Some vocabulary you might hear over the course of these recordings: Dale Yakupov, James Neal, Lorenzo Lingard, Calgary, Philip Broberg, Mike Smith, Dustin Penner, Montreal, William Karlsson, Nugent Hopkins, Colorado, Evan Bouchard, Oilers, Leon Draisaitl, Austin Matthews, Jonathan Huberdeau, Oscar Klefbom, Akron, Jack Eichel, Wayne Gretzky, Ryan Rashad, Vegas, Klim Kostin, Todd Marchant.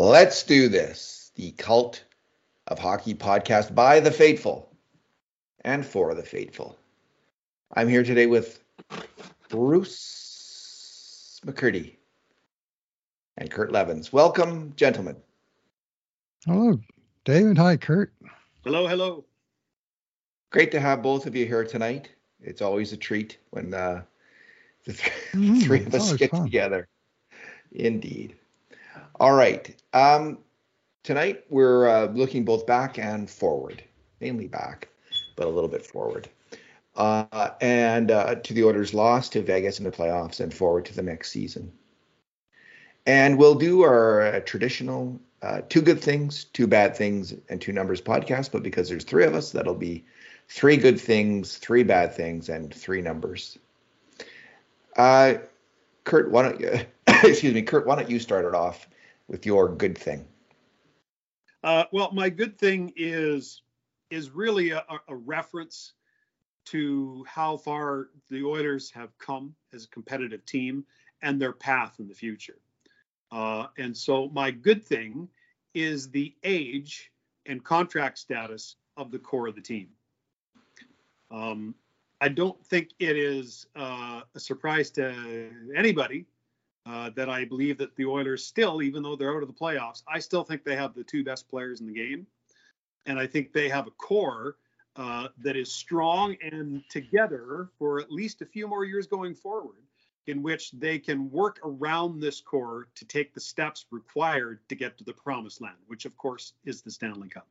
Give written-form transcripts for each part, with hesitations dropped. Let's do this. The Cult of Hockey podcast by the faithful and for the faithful. I'm here today with Bruce McCurdy and Kurt Levins. Welcome, gentlemen. Hello, David. Hi, Kurt. Hello, hello. Great to have both of you here tonight. It's always a treat when the three of us get together. Indeed. All right. Tonight we're looking both back and forward, mainly back, but a little bit forward. And to the Oilers' loss to Vegas in the playoffs and forward to the next season. And we'll do our traditional two good things, two bad things, and two numbers podcast. But because there's three of us, that'll be three good things, three bad things, and three numbers. Kurt, why don't you? Excuse me, Kurt. Why don't you start it off with your good thing? Well, my good thing is really a reference to how far the Oilers have come as a competitive team and their path in the future. And so my good thing is the age and contract status of the core of the team. I don't think it is a surprise to anybody that I believe that the Oilers still, even though they're out of the playoffs, I still think they have the two best players in the game. And I think they have a core that is strong and together for at least a few more years going forward, in which they can work around this core to take the steps required to get to the promised land, which of course is the Stanley Cup.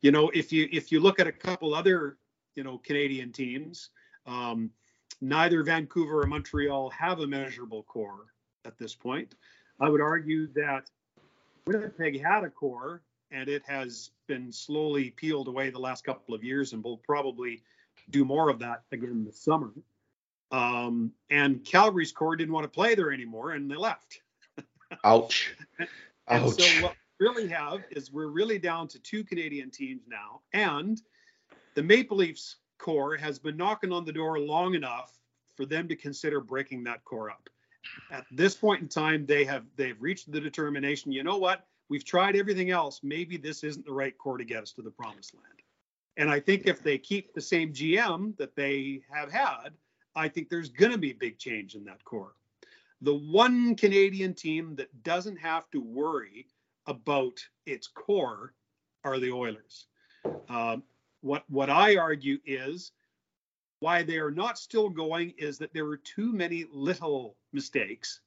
You know, if you look at a couple other, you know, Canadian teams, neither Vancouver or Montreal have a measurable core at this point. I would argue that Winnipeg had a core and it has been slowly peeled away the last couple of years and will probably do more of that again this summer. And Calgary's core didn't want to play there anymore, and they left. Ouch. And so what we really have is we're really down to two Canadian teams now, and the Maple Leafs core has been knocking on the door long enough for them to consider breaking that core up. At this point in time, they've reached the determination, you know what, we've tried everything else. Maybe this isn't the right core to get us to the promised land. And I think if they keep the same GM that they have had, I think there's going to be big change in that core. The one Canadian team that doesn't have to worry about its core are the Oilers. What I argue is why they are not still going is that there were too many little mistakes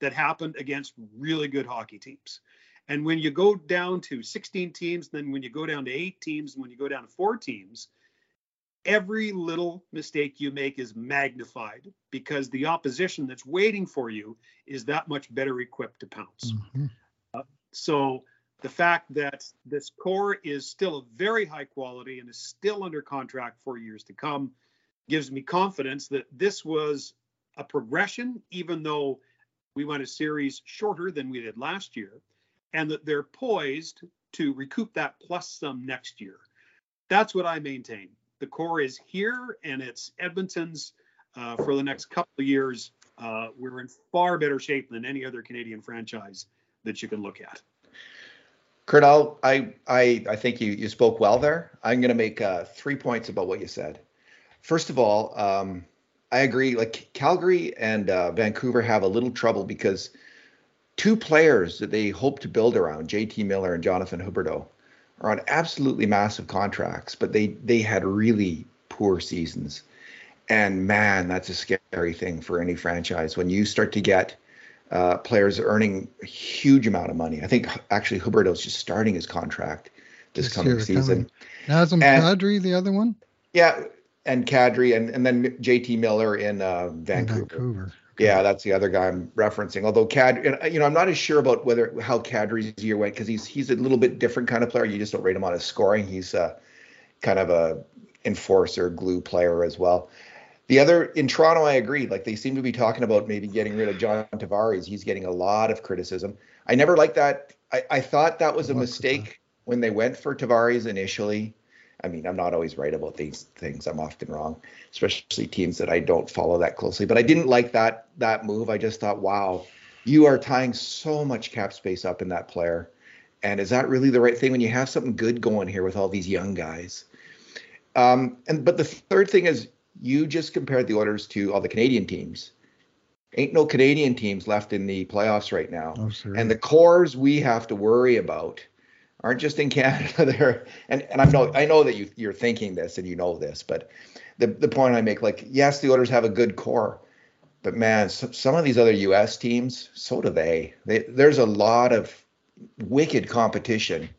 that happened against really good hockey teams. And when you go down to 16 teams, then when you go down to 8 teams, and when you go down to 4 teams, every little mistake you make is magnified because the opposition that's waiting for you is that much better equipped to pounce. Mm-hmm. So the fact that this core is still of very high quality and is still under contract for years to come gives me confidence that this was a progression, even though we went a series shorter than we did last year, and that they're poised to recoup that plus some next year. That's what I maintain. The core is here, and it's Edmonton's for the next couple of years. We're in far better shape than any other Canadian franchise that you can look at. Kurt, I think you spoke well there. I'm going to make 3 points about what you said. First of all, I agree. Like Calgary and Vancouver have a little trouble because two players that they hope to build around, JT Miller and Jonathan Huberdeau, are on absolutely massive contracts, but they had really poor seasons. And man, that's a scary thing for any franchise when you start to get players earning a huge amount of money. I think actually Huberdeau's just starting his contract this coming season. Nazem Kadri, the other one? Yeah, and Kadri and then JT Miller in Vancouver. Okay. Yeah, that's the other guy I'm referencing. Although Kadri, you know, I'm not as sure about how Kadri's year went because he's a little bit different kind of player. You just don't rate him on his scoring. He's kind of a enforcer, glue player as well. The other in Toronto, I agree. Like they seem to be talking about maybe getting rid of John Tavares. He's getting a lot of criticism. I never liked that. I thought that was a mistake when they went for Tavares initially. I mean, I'm not always right about these things. I'm often wrong, especially teams that I don't follow that closely. But I didn't like that move. I just thought, wow, you are tying so much cap space up in that player. And is that really the right thing when you have something good going here with all these young guys? But the third thing is you just compared the Oilers to all the Canadian teams. Ain't no Canadian teams left in the playoffs right now. Oh, sure. And the cores we have to worry about aren't just in Canada there. And I know that you're thinking this and you know this, but the point I make, like, yes, the Oilers have a good core, but man, some of these other U.S. teams, so do they. There's a lot of wicked competition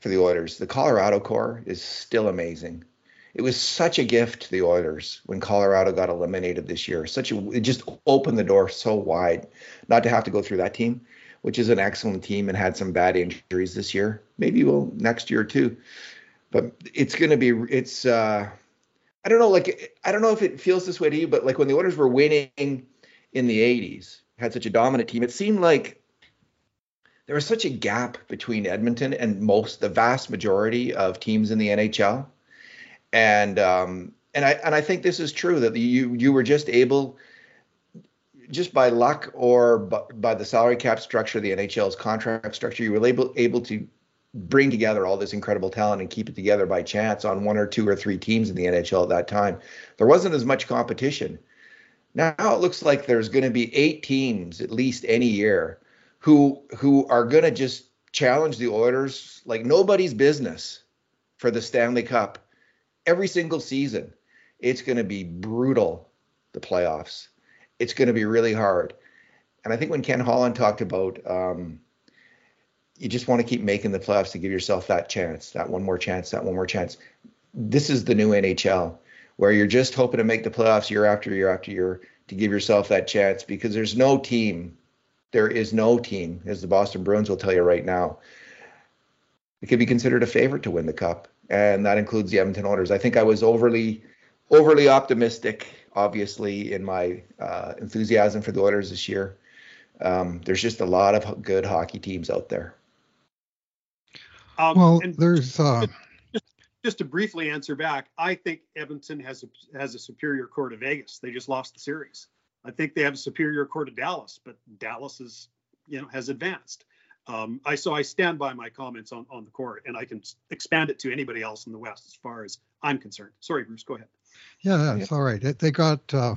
for the Oilers. The Colorado core is still amazing. It was such a gift to the Oilers when Colorado got eliminated this year. It just opened the door so wide not to have to go through that team, which is an excellent team and had some bad injuries this year. Maybe we'll next year too. But it's going to be – it's I don't know, like, I don't know if it feels this way to you, but like when the Oilers were winning in the 80s, had such a dominant team, it seemed like there was such a gap between Edmonton and the vast majority of teams in the NHL. And I think this is true that you were just able, just by luck or by the salary cap structure, the NHL's contract structure, you were able to bring together all this incredible talent and keep it together by chance on one or two or three teams in the NHL at that time. There wasn't as much competition. Now it looks like there's going to be 8 teams at least any year who are going to just challenge the Oilers like nobody's business for the Stanley Cup. Every single season, it's going to be brutal, the playoffs. It's going to be really hard. And I think when Ken Holland talked about you just want to keep making the playoffs to give yourself that chance, that one more chance. This is the new NHL where you're just hoping to make the playoffs year after year after year to give yourself that chance because there's no team. There is no team, as the Boston Bruins will tell you right now, it could be considered a favorite to win the Cup. And that includes the Edmonton Oilers. I think I was overly optimistic, obviously, in my enthusiasm for the Oilers this year. There's just a lot of good hockey teams out there. There's just to briefly answer back. I think Edmonton has a superior core to Vegas. They just lost the series. I think they have a superior core to Dallas, but Dallas is has advanced. I stand by my comments on the core, and I can expand it to anybody else in the West as far as I'm concerned. Sorry, Bruce, go ahead. Yeah, that's all right. They got in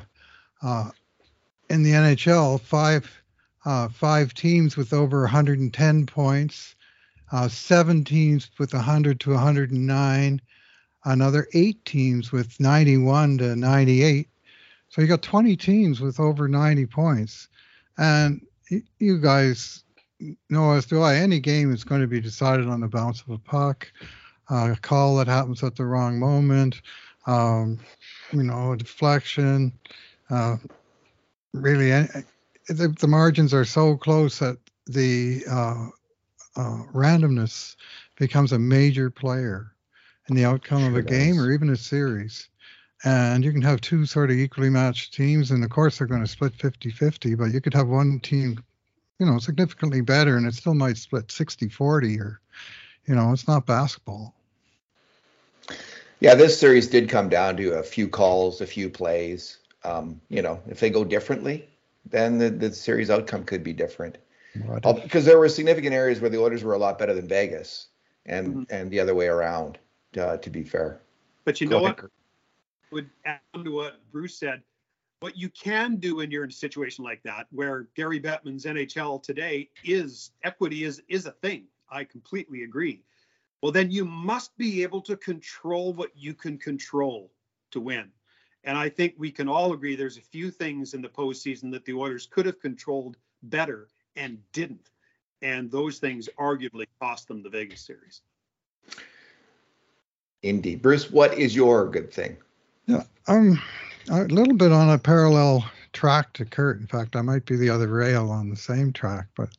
the NHL five teams with over 110 points, 7 teams with 100 to 109, another 8 teams with 91 to 98. So you got 20 teams with over 90 points, and you guys. No, as do I. Any game is going to be decided on the bounce of a puck, a call that happens at the wrong moment, a deflection. Really, the margins are so close that the randomness becomes a major player in the outcome of a game or even a series. And you can have 2 sort of equally matched teams, and of course they're going to split 50-50, but you could have one team significantly better, and it still might split 60-40 or, it's not basketball. Yeah, this series did come down to a few calls, a few plays. If they go differently, then the series outcome could be different. Because there were significant areas where the Oilers were a lot better than Vegas and the other way around, to be fair. But what would add to what Bruce said, what you can do when you're in a situation like that, where Gary Bettman's NHL today is equity is a thing. I completely agree. Well, then you must be able to control what you can control to win. And I think we can all agree there's a few things in the postseason that the Oilers could have controlled better and didn't. And those things arguably cost them the Vegas series. Indeed. Bruce, what is your good thing? Yeah. A little bit on a parallel track to Kurt. In fact, I might be the other rail on the same track, but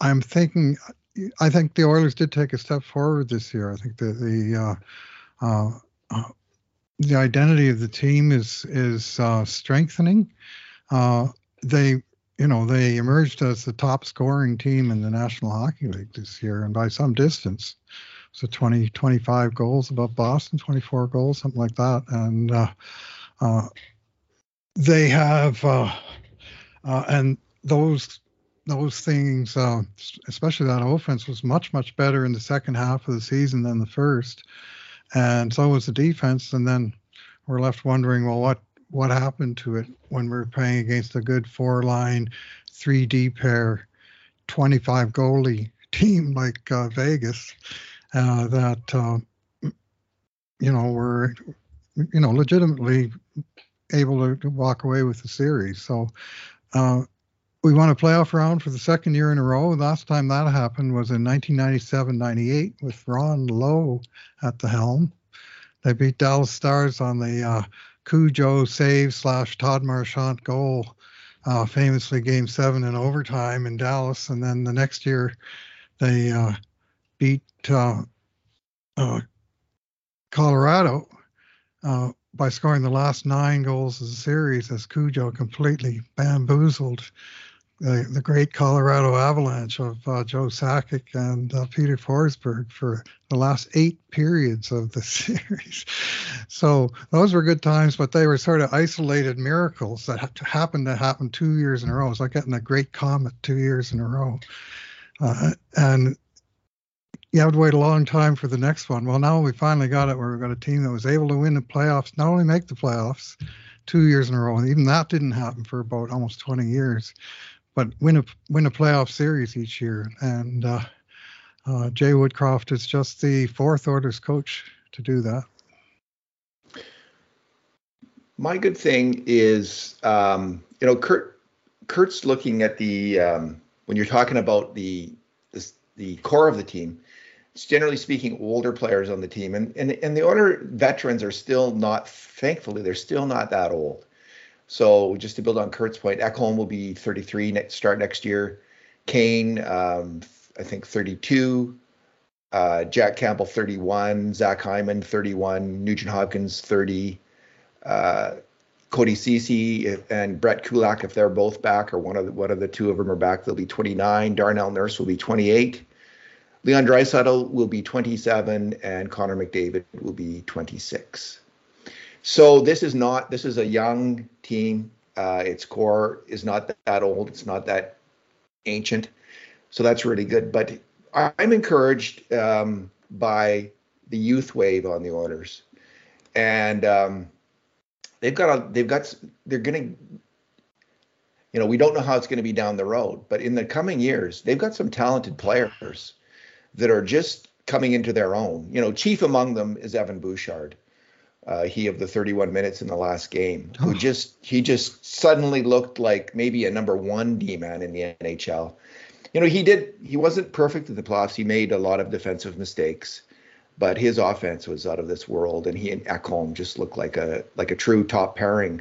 I think the Oilers did take a step forward this year. I think the identity of the team is strengthening. They emerged as the top scoring team in the National Hockey League this year, and by some distance. So 25 goals above Boston, 24 goals, something like that. And, they have, and those those things, especially that offense, was much, much better in the second half of the season than the first. And so was the defense. And then we're left wondering, well, what happened to it when we're playing against a good four-line, 3D pair, 25-goalie team like Vegas, that, were, legitimately able to walk away with the series. So we won a playoff round for the second year in a row. Last time that happened was in 1997-98 with Ron Lowe at the helm. They beat Dallas Stars on the Cujo save / Todd Marchant goal, famously Game 7 in overtime in Dallas. And then the next year they beat Colorado by scoring the last 9 goals of the series, as Cujo completely bamboozled the great Colorado Avalanche of Joe Sakic and Peter Forsberg for the last 8 periods of the series. So those were good times, but they were sort of isolated miracles that happened to happen 2 years in a row. It's like getting a great comet 2 years in a row. And you have to wait a long time for the next one. Well, now we finally got it, where we've got a team that was able to win the playoffs, not only make the playoffs 2 years in a row, and even that didn't happen for about almost 20 years. But win a playoff series each year. And Jay Woodcroft is just the fourth orders coach to do that. My good thing is, Kurt's looking at the when you're talking about the core of the team, it's generally speaking older players on the team, and the older veterans are still not, thankfully, they're still not that old. So just to build on Kurt's point, Eckholm will be 33 start next year. Kane, I think 32. Jack Campbell, 31. Zach Hyman, 31. Nugent Hopkins, 30. Cody Ceci and Brett Kulak, if they're both back, or one of the two of them are back, they'll be 29. Darnell Nurse will be 28. Leon Draisaitl will be 27, and Connor McDavid will be 26. So this is a young team. Its core is not that old. It's not that ancient. So that's really good. But I'm encouraged by the youth wave on the Oilers, and we don't know how it's going to be down the road, but in the coming years, they've got some talented players that are just coming into their own. Chief among them is Evan Bouchard. He of the 31 minutes in the last game, who just suddenly looked like maybe a number one D man in the NHL. He wasn't perfect in the playoffs. He made a lot of defensive mistakes, but his offense was out of this world. And he and Eckholm just looked like a true top pairing.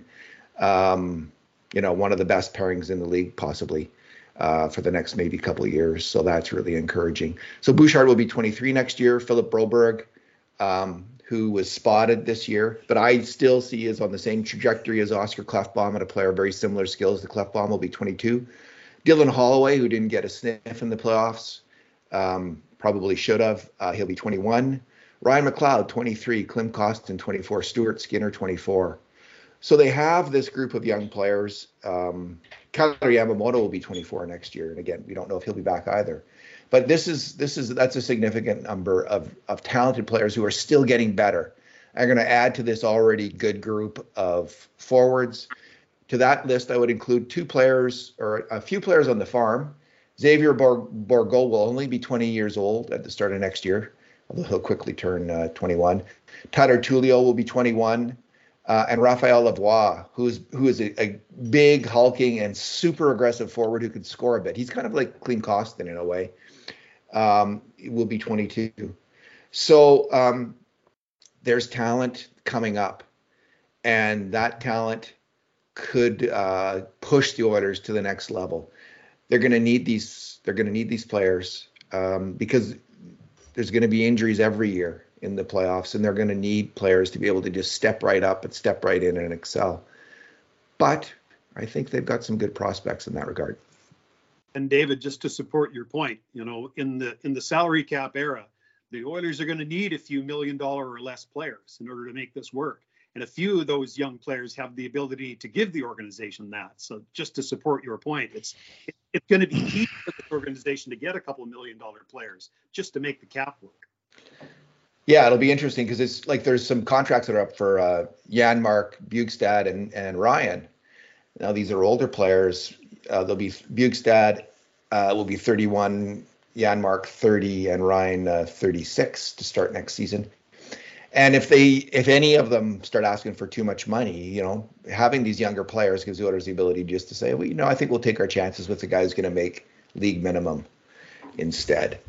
One of the best pairings in the league, possibly for the next maybe couple of years. So that's really encouraging. So Bouchard will be 23 next year. Philip Broberg, who was spotted this year, but I still see is on the same trajectory as Oscar Klefbom, and a player of very similar skills to Klefbom, will be 22. Dylan Holloway, who didn't get a sniff in the playoffs, probably should have, he'll be 21. Ryan McLeod, 23. Klim Kostin, 24. Stuart Skinner, 24. So they have this group of young players. Kailer Yamamoto will be 24 next year, and again, we don't know if he'll be back either. But that's a significant number of talented players who are still getting better. I'm going to add to this already good group of forwards. To that list, I would include two players, or a few players on the farm. Xavier Bourgault will only be 20 years old at the start of next year, although he'll quickly turn 21. Tyler Tulio will be 21. And Raphael Lavoie, who is a big, hulking, and super aggressive forward who can score a bit. He's kind of like Klim Kostin in a way. Will be 22. So there's talent coming up, and that talent could push the Oilers to the next level. They're going to need these players because there's going to be injuries every year in the playoffs, and they're going to need players to be able to just step right up and step right in and excel. But I think they've got some good prospects in that regard. And David, just to support your point, in the salary cap era, the Oilers are going to need a few million-dollar or less players in order to make this work. And a few of those young players have the ability to give the organization that. So just to support your point, it's going to be key for the organization to get a couple of $1 million players just to make the cap work. Yeah, it'll be interesting because it's like there's some contracts that are up for Janmark, Bjugstad, and Ryan. Now these are older players. They'll be Bjugstad will be 31, Janmark 30, and Ryan 36 to start next season. And if any of them start asking for too much money, you know, having these younger players gives the owners the ability just to say, well, you know, I think we'll take our chances with the guy who's going to make league minimum instead.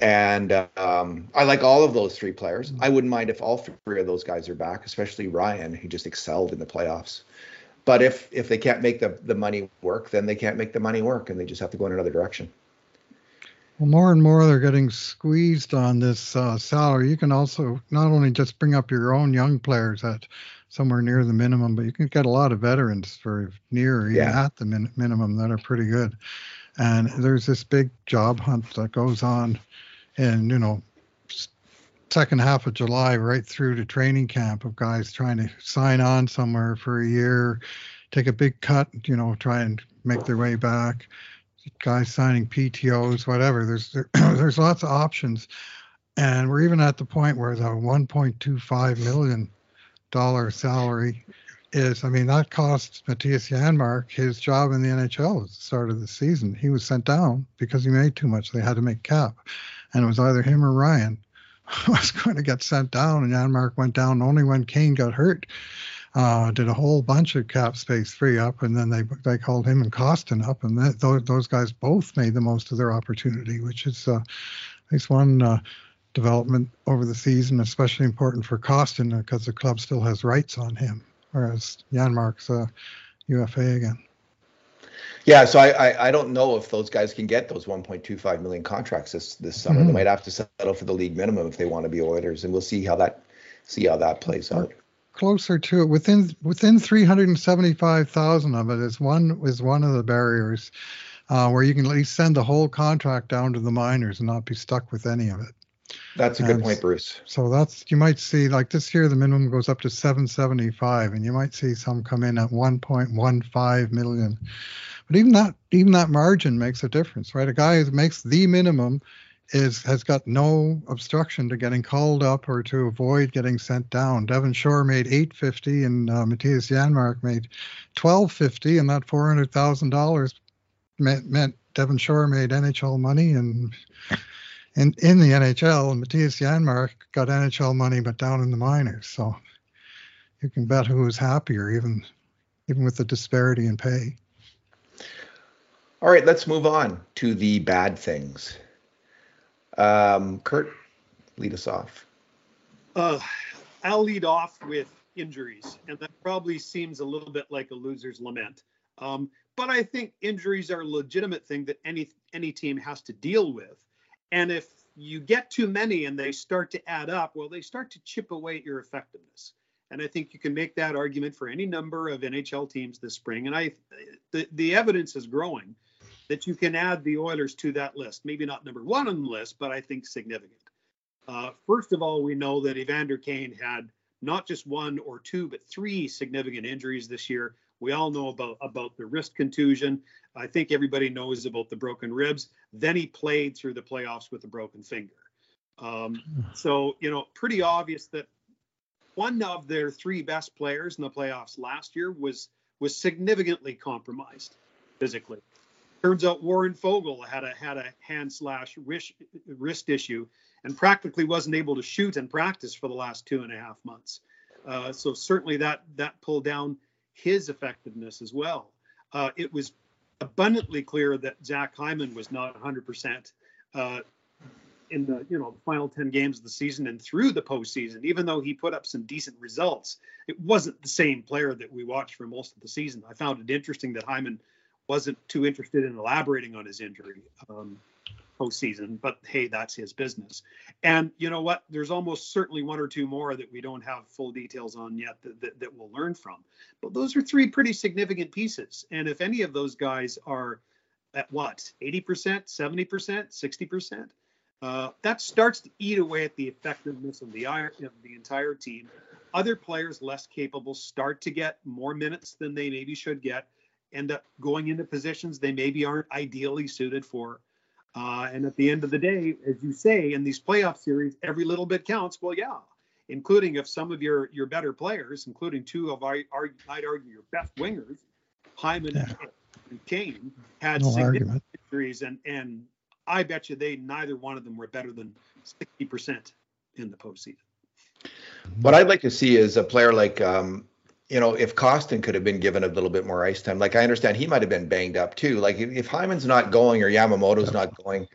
And I like all of those three players. I wouldn't mind if all three of those guys are back, especially Ryan, who just excelled in the playoffs. But if they can't make the money work, then they can't make the money work, and they just have to go in another direction. Well, more and more they're getting squeezed on this salary. You can also not only just bring up your own young players at somewhere near the minimum, but you can get a lot of veterans for near or even at the minimum that are pretty good. And there's this big job hunt that goes on in, you know, second half of July right through to training camp of guys trying to sign on somewhere for a year, take a big cut, you know, try and make their way back. Guys signing PTOs, whatever. There's lots of options, and we're even at the point where the $1.25 million salary is. I mean, that cost Matthias Janmark his job in the NHL at the start of the season. He was sent down because he made too much. They had to make cap, and it was either him or Ryan who was going to get sent down. And Janmark went down only when Kane got hurt. Did a whole bunch of cap space free up, and then they called him and Kostin up, and those guys both made the most of their opportunity, which is at least one development over the season, especially important for Kostin because the club still has rights on him, whereas Janmark's UFA again. Yeah, so I don't know if those guys can get those $1.25 million contracts this summer. They might have to settle for the league minimum if they want to be Oilers, and we'll see how that plays out. Closer to it, within 375,000 of it is one of the barriers where you can at least send the whole contract down to the minors and not be stuck with any of it. That's a good point, Bruce. So that's, you might see, like this year the minimum goes up to 775, and you might see some come in at 1.15 million. But even that margin makes a difference, right? A guy who makes the minimum has got no obstruction to getting called up or to avoid getting sent down. Devon Shore made $850 and Matthias Janmark made $1,250, and that $400,000 meant Devon Shore made NHL money, and in the NHL, and Matthias Janmark got NHL money but down in the minors. So you can bet who was happier, even with the disparity in pay. All right, let's move on to the bad things. Kurt, lead us off. I'll lead off with injuries, and that probably seems a little bit like a loser's lament. But I think injuries are a legitimate thing that any team has to deal with. And if you get too many and they start to add up, well, they start to chip away at your effectiveness. And I think you can make that argument for any number of NHL teams this spring. And the evidence is growing that you can add the Oilers to that list. Maybe not number one on the list, but I think significant. First of all, we know that Evander Kane had not just one or two, but three significant injuries this year. We all know about the wrist contusion. I think everybody knows about the broken ribs. Then he played through the playoffs with a broken finger. So, you know, pretty obvious that one of their three best players in the playoffs last year was significantly compromised physically. Turns out Warren Fogle had a hand/wrist issue and practically wasn't able to shoot and practice for the last 2.5 months. So certainly that pulled down his effectiveness as well. It was abundantly clear that Zach Hyman was not 100% in the final 10 games of the season and through the postseason. Even though he put up some decent results, it wasn't the same player that we watched for most of the season. I found it interesting that Hyman wasn't too interested in elaborating on his injury postseason, but hey, that's his business. And you know what? There's almost certainly one or two more that we don't have full details on yet that we'll learn from. But those are three pretty significant pieces. And if any of those guys are at what, 80%, 70%, 60%, that starts to eat away at the effectiveness of the entire team. Other players less capable start to get more minutes than they maybe should get, end up going into positions they maybe aren't ideally suited for. And at the end of the day, as you say, in these playoff series, every little bit counts. Well, yeah, including if some of your better players, including two of, I'd argue, your best wingers, Hyman and Kane, had significant injuries. And I bet you neither one of them were better than 60% in the postseason. What I'd like to see is a player like, if Kostin could have been given a little bit more ice time. Like, I understand he might have been banged up too. Like, if Hyman's not going or Yamamoto's not going,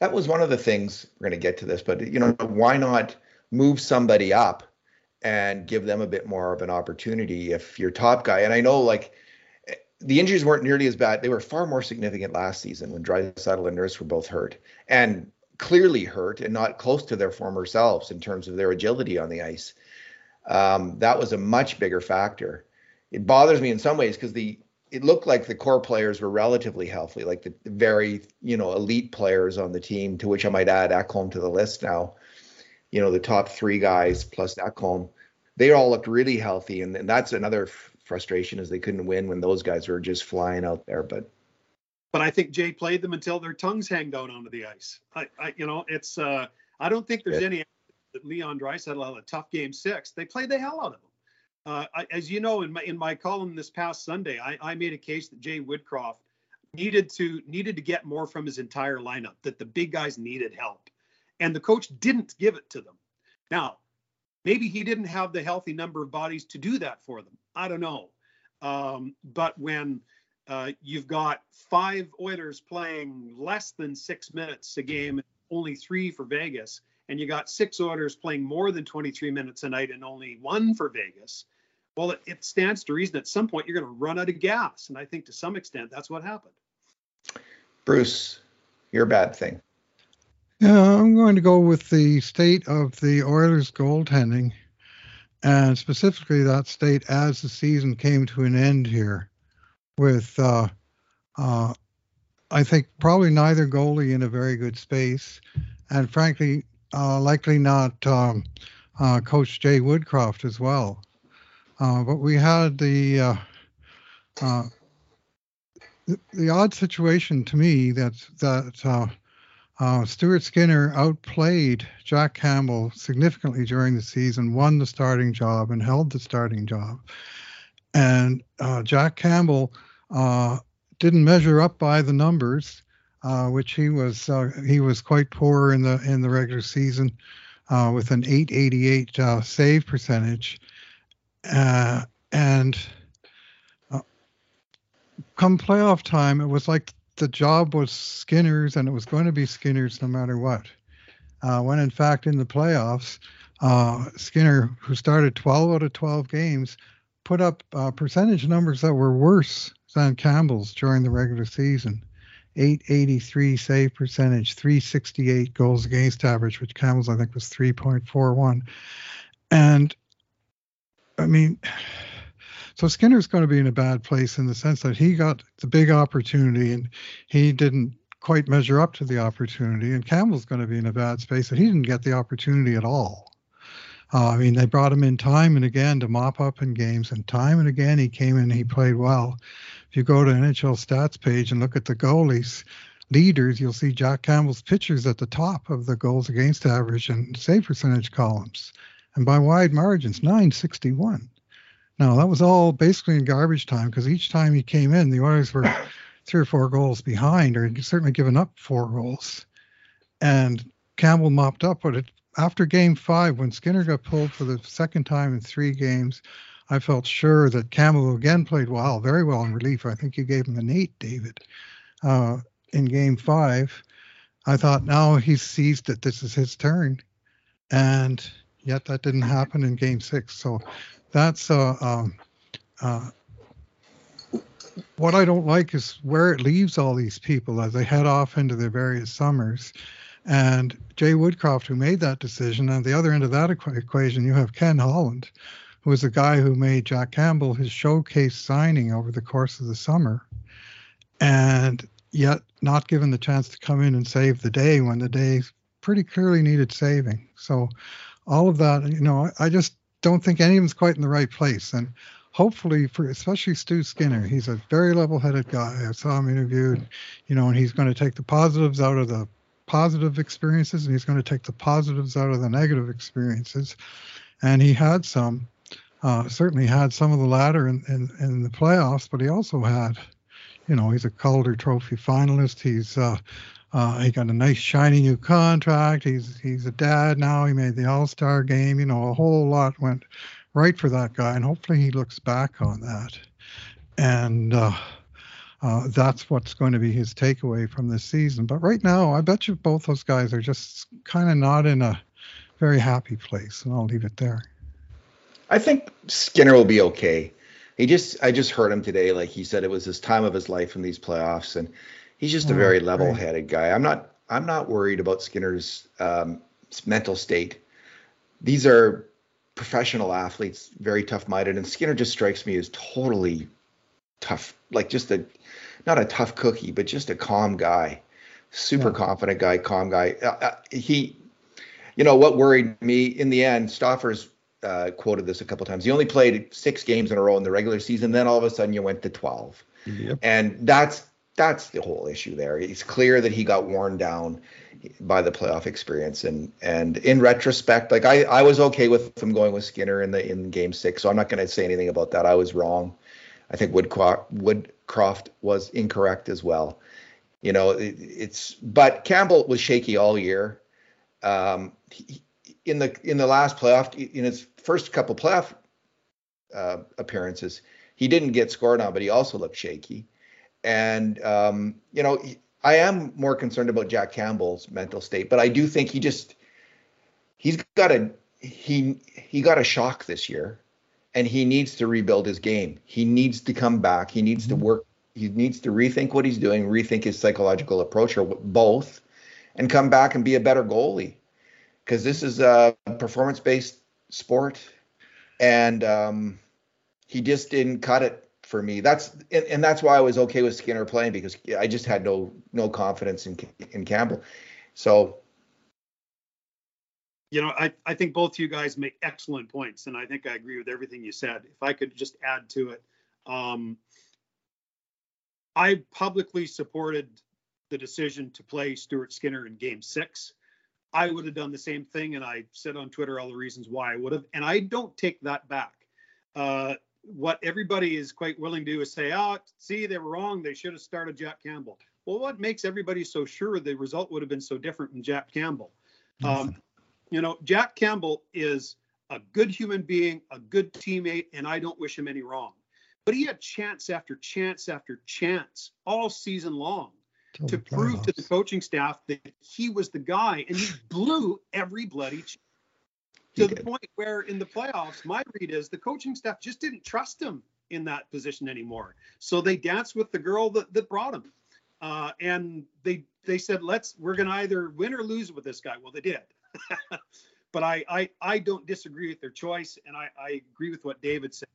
that was one of the things. We're going to get to this, but, why not move somebody up and give them a bit more of an opportunity if your top guy? And I know, like, the injuries weren't nearly as bad. They were far more significant last season when Draisaitl and Nurse were both hurt. And clearly hurt and not close to their former selves in terms of their agility on the ice. That was a much bigger factor. It bothers me in some ways because it looked like the core players were relatively healthy, like the very, elite players on the team, to which I might add Eckholm to the list now. The top three guys plus Eckholm, they all looked really healthy. And that's another frustration is they couldn't win when those guys were just flying out there. But I think Jay played them until their tongues hang down onto the ice. I don't think there's any that Leon Draisaitl had a tough game six. They played the hell out of him. As you know, in my column this past Sunday, I made a case that Jay Woodcroft needed to get more from his entire lineup, that the big guys needed help. And the coach didn't give it to them. Now, maybe he didn't have the healthy number of bodies to do that for them. I don't know. But when... you've got five Oilers playing less than 6 minutes a game, only three for Vegas. And you got six Oilers playing more than 23 minutes a night and only one for Vegas. Well, it stands to reason at some point you're going to run out of gas. And I think to some extent that's what happened. Bruce, your bad thing. I'm going to go with the state of the Oilers goaltending, and specifically that state as the season came to an end here. With, I think, probably neither goalie in a very good space, and frankly, likely not Coach Jay Woodcroft as well. But we had the odd situation to me that Stuart Skinner outplayed Jack Campbell significantly during the season, won the starting job, and held the starting job, and Jack Campbell. Didn't measure up by the numbers, which he was quite poor in the regular season, with an .888 save percentage, and come playoff time, it was like the job was Skinner's and it was going to be Skinner's no matter what. When in fact in the playoffs, Skinner, who started 12 out of 12 games, put up percentage numbers that were worse than Campbell's during the regular season. .883 save percentage, .368 goals against average, which Campbell's I think was 3.41. And I mean, so Skinner's going to be in a bad place in the sense that he got the big opportunity and he didn't quite measure up to the opportunity, and Campbell's going to be in a bad space and he didn't get the opportunity at all. They brought him in time and again to mop up in games, and time and again he came in and he played well. If you go to NHL stats page and look at the goalies leaders, you'll see Jack Campbell's pictures at the top of the goals against average and save percentage columns, and by wide margins, .961. Now, that was all basically in garbage time because each time he came in, the Oilers were 3 or 4 goals behind, or certainly given up 4 goals, and Campbell mopped up with it. After game 5, when Skinner got pulled for the second time in 3 games, I felt sure that Campbell again played well, very well in relief. I think you gave him an 8, David, in game 5. I thought now he's seized that this is his turn. And yet that didn't happen in game 6. So that's what I don't like is where it leaves all these people as they head off into their various summers. And Jay Woodcroft, who made that decision, and at the other end of that equation, you have Ken Holland, who was the guy who made Jack Campbell his showcase signing over the course of the summer, and yet not given the chance to come in and save the day when the day pretty clearly needed saving. So all of that, I just don't think any of them's quite in the right place. And hopefully, for especially Stu Skinner, he's a very level-headed guy. I saw him interviewed, you know, and he's going to take the positives out of the positive experiences, and he's going to take the positives out of the negative experiences. And he had some, certainly had some of the latter in the playoffs, but he also had, you know, he's a Calder Trophy finalist. He's he got a nice shiny new contract. He's a dad now. He made the All-Star game. You know, a whole lot went right for that guy, and hopefully he looks back on that. And that's what's going to be his takeaway from this season. But right now, I bet you both those guys are just kind of not in a very happy place, and I'll leave it there. I think Skinner will be okay. I just heard him today. Like he said, it was his time of his life in these playoffs, and he's just a very level-headed guy. I'm not worried about Skinner's mental state. These are professional athletes, very tough-minded, and Skinner just strikes me as totally tough, like just a not a tough cookie, but just a calm guy, super confident guy, calm guy. He, you know, what worried me in the end, Stoffer's quoted this a couple times. He only played 6 games in a row in the regular season. Then all of a sudden you went to 12. Yep. And that's the whole issue there. It's clear that he got worn down by the playoff experience. And in retrospect, like I was okay with him going with Skinner in game 6. So I'm not going to say anything about that. I was wrong. I think Woodcroft was incorrect as well. You know, but Campbell was shaky all year. In the last playoff, in his first couple playoff appearances, he didn't get scored on, but he also looked shaky. And, you know, I am more concerned about Jack Campbell's mental state, but I do think he got a shock this year, and he needs to rebuild his game. He needs to come back. He needs to work. He needs to rethink what he's doing, rethink his psychological approach, or both, and come back and be a better goalie. Because this is a performance-based sport, and he just didn't cut it for me. And that's why I was okay with Skinner playing, because I just had no confidence in Campbell. So, you know, I think both you guys make excellent points, and I think I agree with everything you said. If I could just add to it, I publicly supported the decision to play Stuart Skinner in Game 6. I would have done the same thing, and I said on Twitter all the reasons why I would have, and I don't take that back. What everybody is quite willing to do is say, oh, see, they were wrong. They should have started Jack Campbell. Well, what makes everybody so sure the result would have been so different than Jack Campbell? You know, Jack Campbell is a good human being, a good teammate, and I don't wish him any wrong. But he had chance after chance after chance all season long to prove to the coaching staff that he was the guy, and he blew every bloody chance to the point where in the playoffs, my read is the coaching staff just didn't trust him in that position anymore. So they danced with the girl that brought him, and they said, we're going to either win or lose with this guy. Well, they did. But I don't disagree with their choice, and I agree with what David said.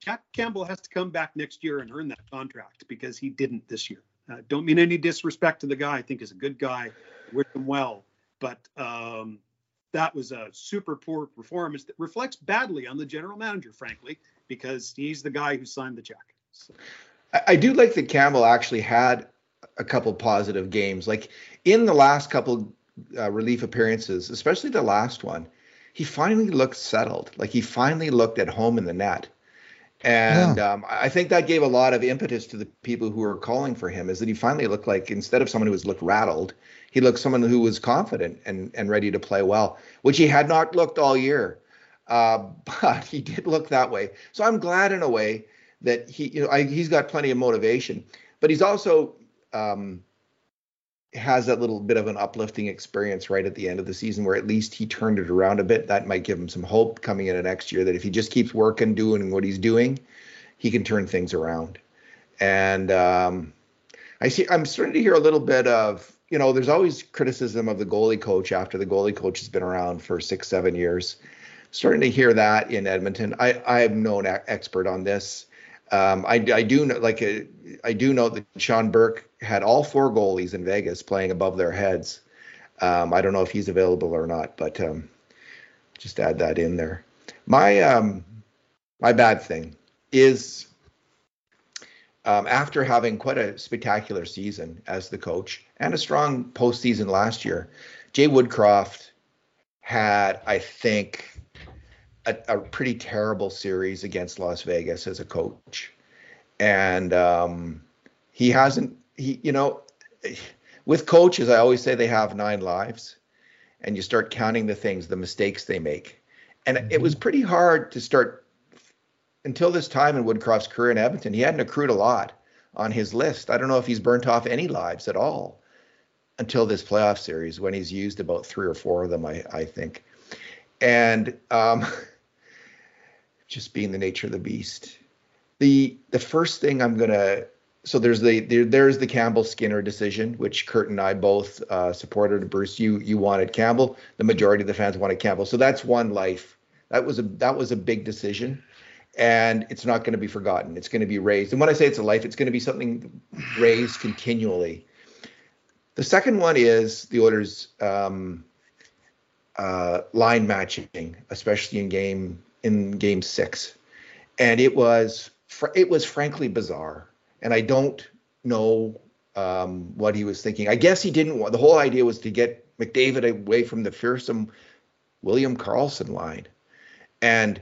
Jack Campbell has to come back next year and earn that contract, because he didn't this year. Don't mean any disrespect to the guy. I think he's a good guy. Wish him well. But that was a super poor performance that reflects badly on the general manager, frankly, because he's the guy who signed the check. So. I do like that Campbell actually had a couple positive games. Like in the last couple relief appearances, especially the last one, he finally looked settled. Like he finally looked at home in the net. And I think that gave a lot of impetus to the people who were calling for him, is that he finally looked like, instead of someone who was looked rattled, he looked someone who was confident and ready to play well, which he had not looked all year. But he did look that way. So I'm glad in a way that he's got plenty of motivation, but he's also has that little bit of an uplifting experience right at the end of the season, where at least he turned it around a bit. That might give him some hope coming into next year, that if he just keeps working, doing what he's doing, he can turn things around. And I'm starting to hear a little bit of, you know, there's always criticism of the goalie coach after the goalie coach has been around for 6-7 years. Starting to hear that in Edmonton. I'm no expert on this. I do know that Sean Burke had all 4 goalies in Vegas playing above their heads. I don't know if he's available or not, but just add that in there. My bad thing is after having quite a spectacular season as the coach and a strong postseason last year, Jay Woodcroft had, I think, a pretty terrible series against Las Vegas as a coach. And he hasn't, with coaches, I always say they have 9 lives, and you start counting the mistakes they make. And it was pretty hard to start until this time in Woodcroft's career in Edmonton. He hadn't accrued a lot on his list. I don't know if he's burnt off any lives at all until this playoff series, when he's used about 3 or 4 of them, I think. And just being the nature of the beast. The first thing I'm gonna, so there's the Campbell Skinner decision, which Kurt and I both supported. Bruce, you wanted Campbell. The majority of the fans wanted Campbell. So that's one life. That was a big decision, and it's not going to be forgotten. It's going to be raised. And when I say it's a life, it's going to be something raised continually. The second one is the Oilers line matching, especially in game 6, and it was frankly bizarre. And I don't know what he was thinking. I guess he didn't want, the whole idea was to get McDavid away from the fearsome William Karlsson line. And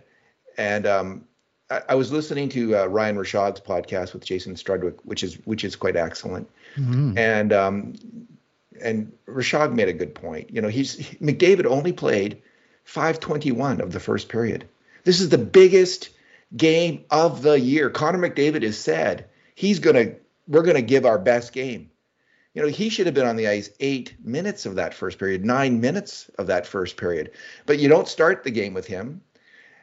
I was listening to Ryan Rashad's podcast with Jason Strudwick, which is quite excellent. Mm-hmm. And Rashad made a good point. McDavid only played 5:21 of the first period. This is the biggest game of the year. Connor McDavid has said we're gonna give our best game. He should have been on the ice 8 minutes of that first period, 9 minutes of that first period. But you don't start the game with him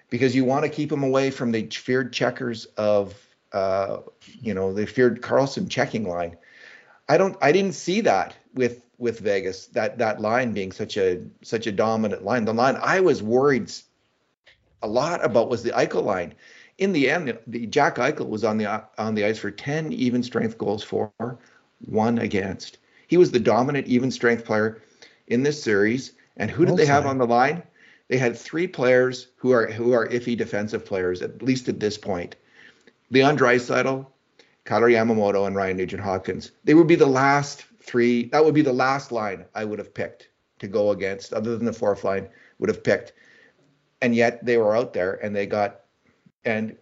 because you want to keep him away from the feared checkers of the feared Karlsson checking line. I didn't see that with Vegas, that line being such a dominant line. The line I was worried a lot about was the Eichel line. In the end, the Jack Eichel was on the ice for 10 even strength goals for, 1 against. He was the dominant even strength player in this series. And who did they have on the line? They had 3 players who are iffy defensive players, at least at this point. Leon Draisaitl, Kailer Yamamoto, and Ryan Nugent Hopkins. They would be the last 3. That would be the last line I would have picked to go against, other than the 4th line would have picked. And yet they were out there and they got. And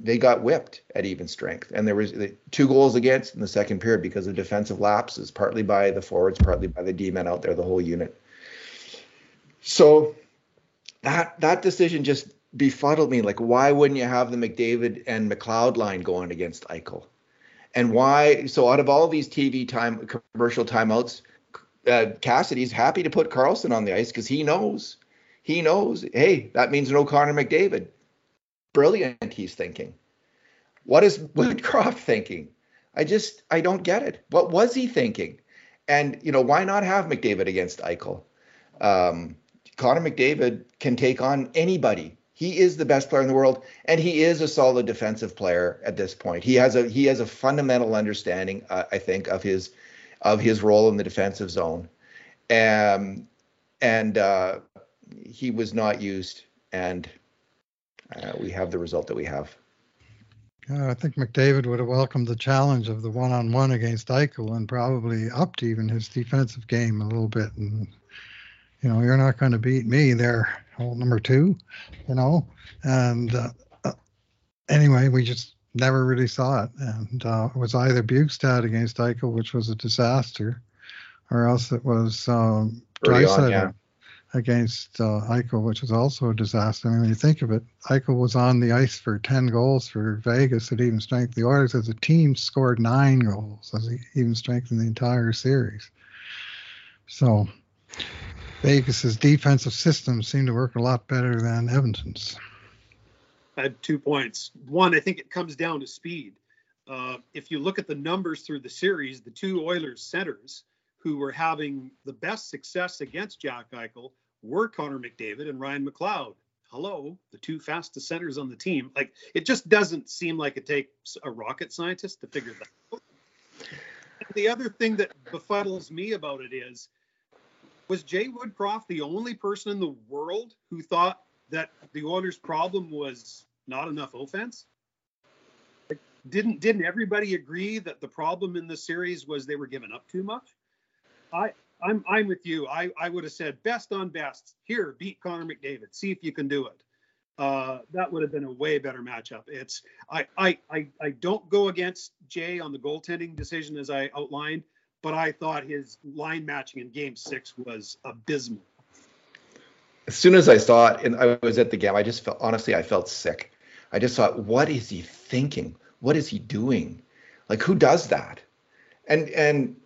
they got whipped at even strength. And there was 2 goals against in the second period because of defensive lapses, partly by the forwards, partly by the D-men out there, the whole unit. So that decision just befuddled me. Like, why wouldn't you have the McDavid and McLeod line going against Eichel? And why? So out of all these TV time commercial timeouts, Cassidy's happy to put Karlsson on the ice because he knows, hey, that means no Connor McDavid. Brilliant, he's thinking. What is Woodcroft thinking? I don't get it. What was he thinking? And, why not have McDavid against Eichel? Connor McDavid can take on anybody. He is the best player in the world, and he is a solid defensive player at this point. He has a fundamental understanding, I think, of his role in the defensive zone. And he was not used, and we have the result that we have. I think McDavid would have welcomed the challenge of the one-on-one against Eichel and probably upped even his defensive game a little bit. And, you're not going to beat me there, hole number 2, And anyway, we just never really saw it. And it was either Bjugstad against Eichel, which was a disaster, or else it was Draisaitl. Yeah. Against Eichel, which was also a disaster. I mean, when you think of it, Eichel was on the ice for 10 goals for Vegas at even strength. The Oilers as a team scored 9 goals as even strength in the entire series. So Vegas's defensive system seemed to work a lot better than Edmonton's. I had 2 points. 1, I think it comes down to speed. If you look at the numbers through the series, the 2 Oilers centers who were having the best success against Jack Eichel were Connor McDavid and Ryan McLeod. Hello, the 2 fastest centers on the team. Like, it just doesn't seem like it takes a rocket scientist to figure that out. And the other thing that befuddles me about it was Jay Woodcroft the only person in the world who thought that the Oilers' problem was not enough offense? Like, didn't everybody agree that the problem in the series was they were giving up too much? I'm with you. I would have said best on best. Here, beat Connor McDavid. See if you can do it. That would have been a way better matchup. It's I don't go against Jay on the goaltending decision as I outlined, but I thought his line matching in Game 6 was abysmal. As soon as I saw it, and I was at the game, I just felt, honestly, I felt sick. I just thought, what is he thinking? What is he doing? Like, who does that? And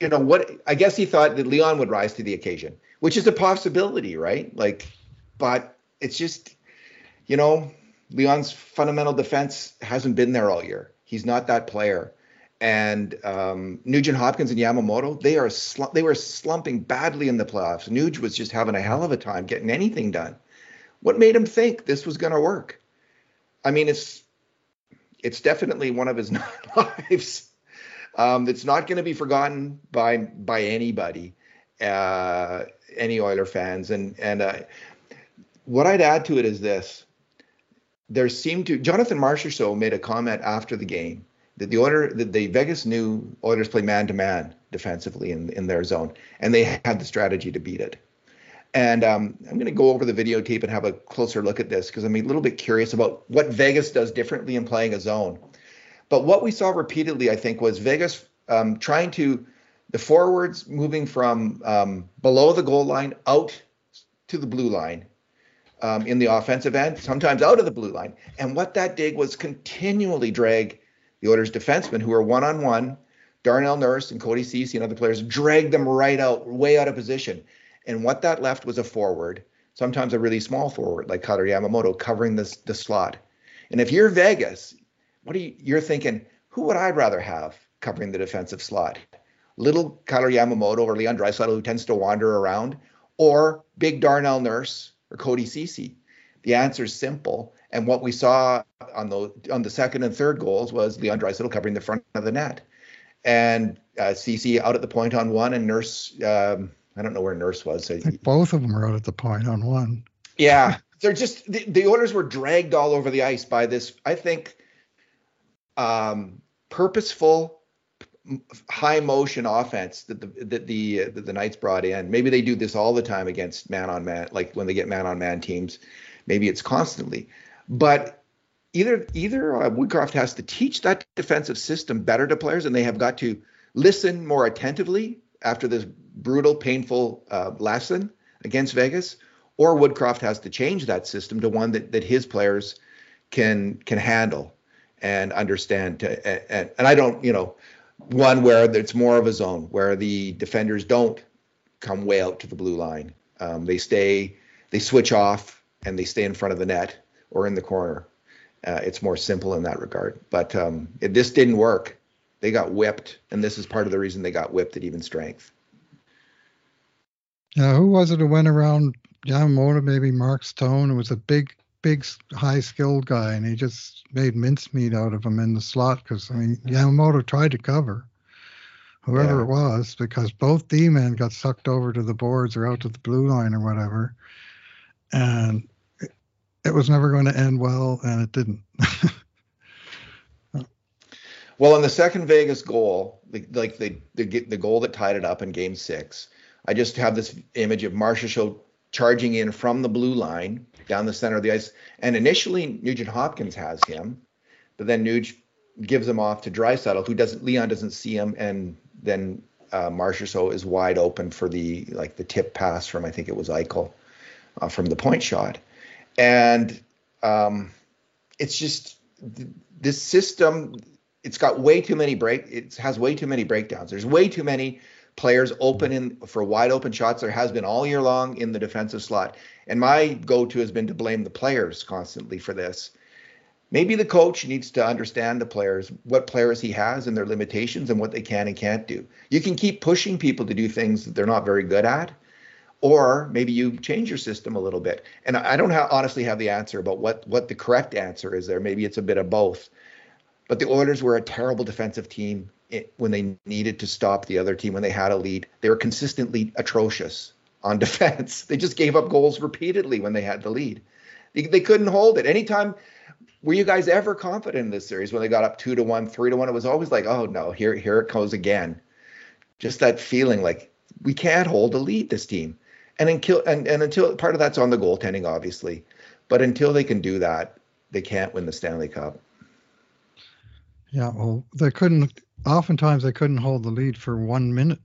you know what? I guess he thought that Leon would rise to the occasion, which is a possibility, right? Like, but it's just, you know, Leon's fundamental defense hasn't been there all year. He's not that player. And Nugent Hopkins and Yamamoto, they were slumping badly in the playoffs. Nuge was just having a hell of a time getting anything done. What made him think this was going to work? I mean, it's definitely one of his lives. It's not going to be forgotten by anybody, any Oiler fans. And what I'd add to it is this: there seemed to Jonathan Marchessault made a comment after the game. The Vegas knew Oilers play man-to-man defensively in their zone, and they had the strategy to beat it. And I'm going to go over the videotape and have a closer look at this because I'm a little bit curious about what Vegas does differently in playing a zone. But what we saw repeatedly, I think, was Vegas trying to – the forwards moving from below the goal line out to the blue line in the offensive end, sometimes out of the blue line. And what that did was continually drag – the Oilers defensemen who are one-on-one, Darnell Nurse and Cody Ceci and other players, dragged them right out, way out of position. And what that left was a forward, sometimes a really small forward like Kailer Yamamoto, covering the slot. And if you're Vegas, you're thinking, who would I rather have covering the defensive slot? Little Kailer Yamamoto or Leon Draisaitl, who tends to wander around, or big Darnell Nurse or Cody Ceci? The answer is simple. And what we saw on the second and third goals was Leon Draisaitl covering the front of the net, and Ceci out at the point on one, and Nurse. I don't know where Nurse was. So I think both of them were out at the point on one. Yeah, they're just the Oilers were dragged all over the ice by this. I think purposeful high motion offense that the Knights brought in. Maybe they do this all the time against man on man, like when they get man on man teams. Maybe it's constantly. But either Woodcroft has to teach that defensive system better to players, and they have got to listen more attentively after this brutal, painful lesson against Vegas, or Woodcroft has to change that system to one that his players can handle and understand. And I don't, you know, one where it's more of a zone, where the defenders don't come way out to the blue line. They switch off, and they stay in front of the net or in the corner. It's more simple in that regard. But this didn't work. They got whipped, and this is part of the reason they got whipped at even strength. Yeah, who was it who went around Yamamoto, maybe Mark Stone? It was a big, high-skilled guy, and he just made mincemeat out of him in the slot because, I mean, Yamamoto tried to cover whoever it was because both D-men got sucked over to the boards or out to the blue line or whatever. And it was never going to end well, and it didn't. Well, in the second Vegas goal, the goal that tied it up in Game 6, I just have this image of Marchessault charging in from the blue line down the center of the ice. And initially, Nugent Hopkins has him, but then Nuge gives him off to Draisaitl, Leon doesn't see him, and then Marchessault is wide open for the tip pass from, I think it was Eichel. From the point shot. And it's just this system, it's got way too many it has way too many breakdowns. There's way too many players open for wide open shots. There has been all year long in the defensive slot. And my go-to has been to blame the players constantly for this. Maybe the coach needs to understand the players, what players he has and their limitations and what they can and can't do. You can keep pushing people to do things that they're not very good at. Or maybe you change your system a little bit. And I don't honestly have the answer about what the correct answer is there. Maybe it's a bit of both. But the Oilers were a terrible defensive team when they needed to stop the other team, when they had a lead. They were consistently atrocious on defense. They just gave up goals repeatedly when they had the lead. They couldn't hold it. Anytime, were you guys ever confident in this series when they got up 2-1, 3-1? It was always like, oh no, here it goes again. Just that feeling like we can't hold a lead, this team. And until part of that's on the goaltending, obviously, but until they can do that, they can't win the Stanley Cup. Yeah, well, they couldn't. Oftentimes, they couldn't hold the lead for 1 minute.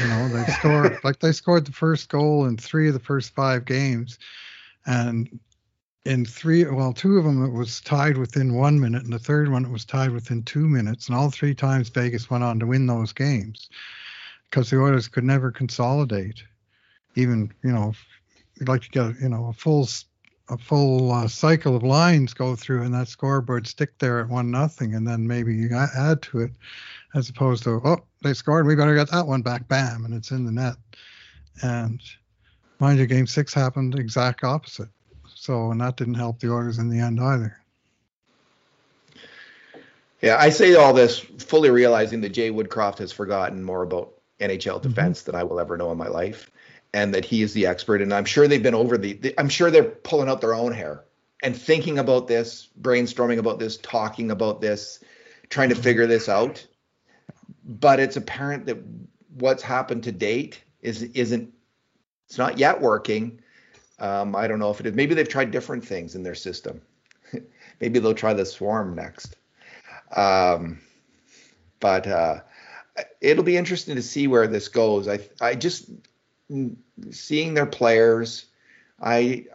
You know, they scored like they scored the first goal in three of the first five games, and in three, well, two of them it was tied within 1 minute, and the third one it was tied within 2 minutes. And all three times Vegas went on to win those games because the Oilers could never consolidate. Even, you know, you'd like to get, you know, a full cycle of lines go through and that scoreboard stick there at 1-0, and then maybe you add to it, as opposed to, oh, they scored, we better get that one back, bam, and it's in the net. And mind you, game six happened exact opposite. So, and that didn't help the Oilers in the end either. Yeah, I say all this fully realizing that Jay Woodcroft has forgotten more about NHL defense than I will ever know in my life. And that he is the expert. And I'm sure they've been over I'm sure they're pulling out their own hair and thinking about this, brainstorming about this, talking about this, trying to figure this out. But it's apparent that what's happened to date it's not yet working. I don't know if it is. Maybe they've tried different things in their system. Maybe they'll try the swarm next. But it'll be interesting to see where this goes. I just... seeing their players, I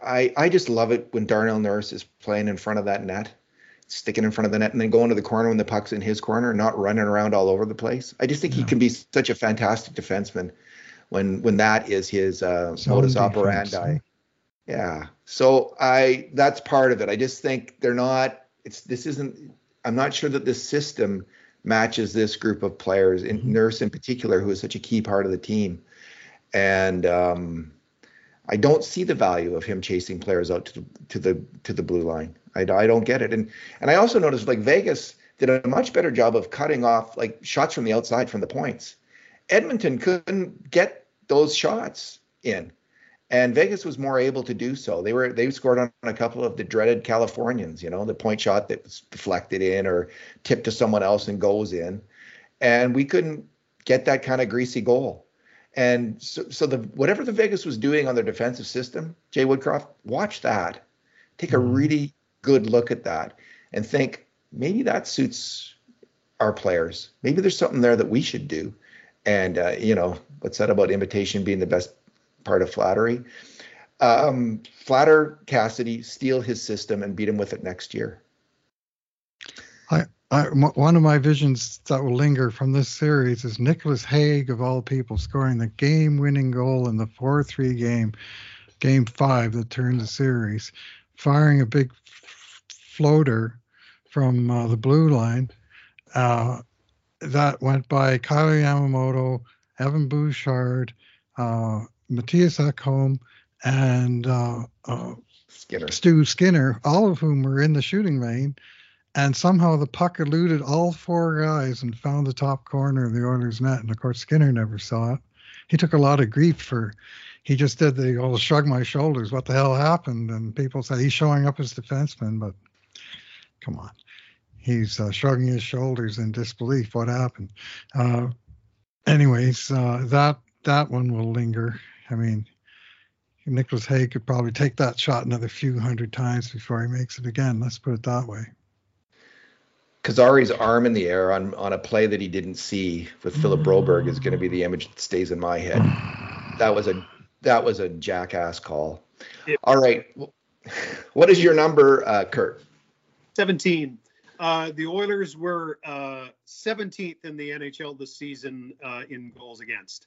just love it when Darnell Nurse is playing in front of that net, sticking in front of the net, and then going to the corner when the puck's in his corner, not running around all over the place. I just think he can be such a fantastic defenseman when that is his modus operandi. Yeah, so that's part of it. I just think they're not. I'm not sure that this system matches this group of players, and Nurse in particular, who is such a key part of the team. And I don't see the value of him chasing players out to the blue line. I don't get it. And I also noticed like Vegas did a much better job of cutting off like shots from the outside from the points. Edmonton couldn't get those shots in, and Vegas was more able to do so. They scored on a couple of the dreaded Californians, you know, the point shot that was deflected in or tipped to someone else and goes in, and we couldn't get that kind of greasy goal. And so whatever the Vegas was doing on their defensive system, Jay Woodcroft, watch that. Take a really good look at that and think, maybe that suits our players. Maybe there's something there that we should do. And, you know, what's that about imitation being the best part of flattery? Flatter Cassidy, steal his system and beat him with it next year. One of my visions that will linger from this series is Nicholas Haig, of all people, scoring the game-winning goal in the 4-3 game 5 that turned the series, firing a big floater from the blue line. That went by Kailer Yamamoto, Evan Bouchard, Matthias Janmark, and Stu Skinner, all of whom were in the shooting lane. And somehow the puck eluded all four guys and found the top corner of the Oilers' net. And, of course, Skinner never saw it. He took a lot of grief he just did the old shrug my shoulders, what the hell happened? And people said he's showing up as defenseman, but come on. He's shrugging his shoulders in disbelief. What happened? Anyways, that one will linger. I mean, Nicholas Haig could probably take that shot another few hundred times before he makes it again. Let's put it that way. Kazari's arm in the air on a play that he didn't see with Philip Broberg is going to be the image that stays in my head. That was a jackass call. Yeah. All right. What is your number, Kurt? 17. The Oilers were 17th in the NHL this season in goals against.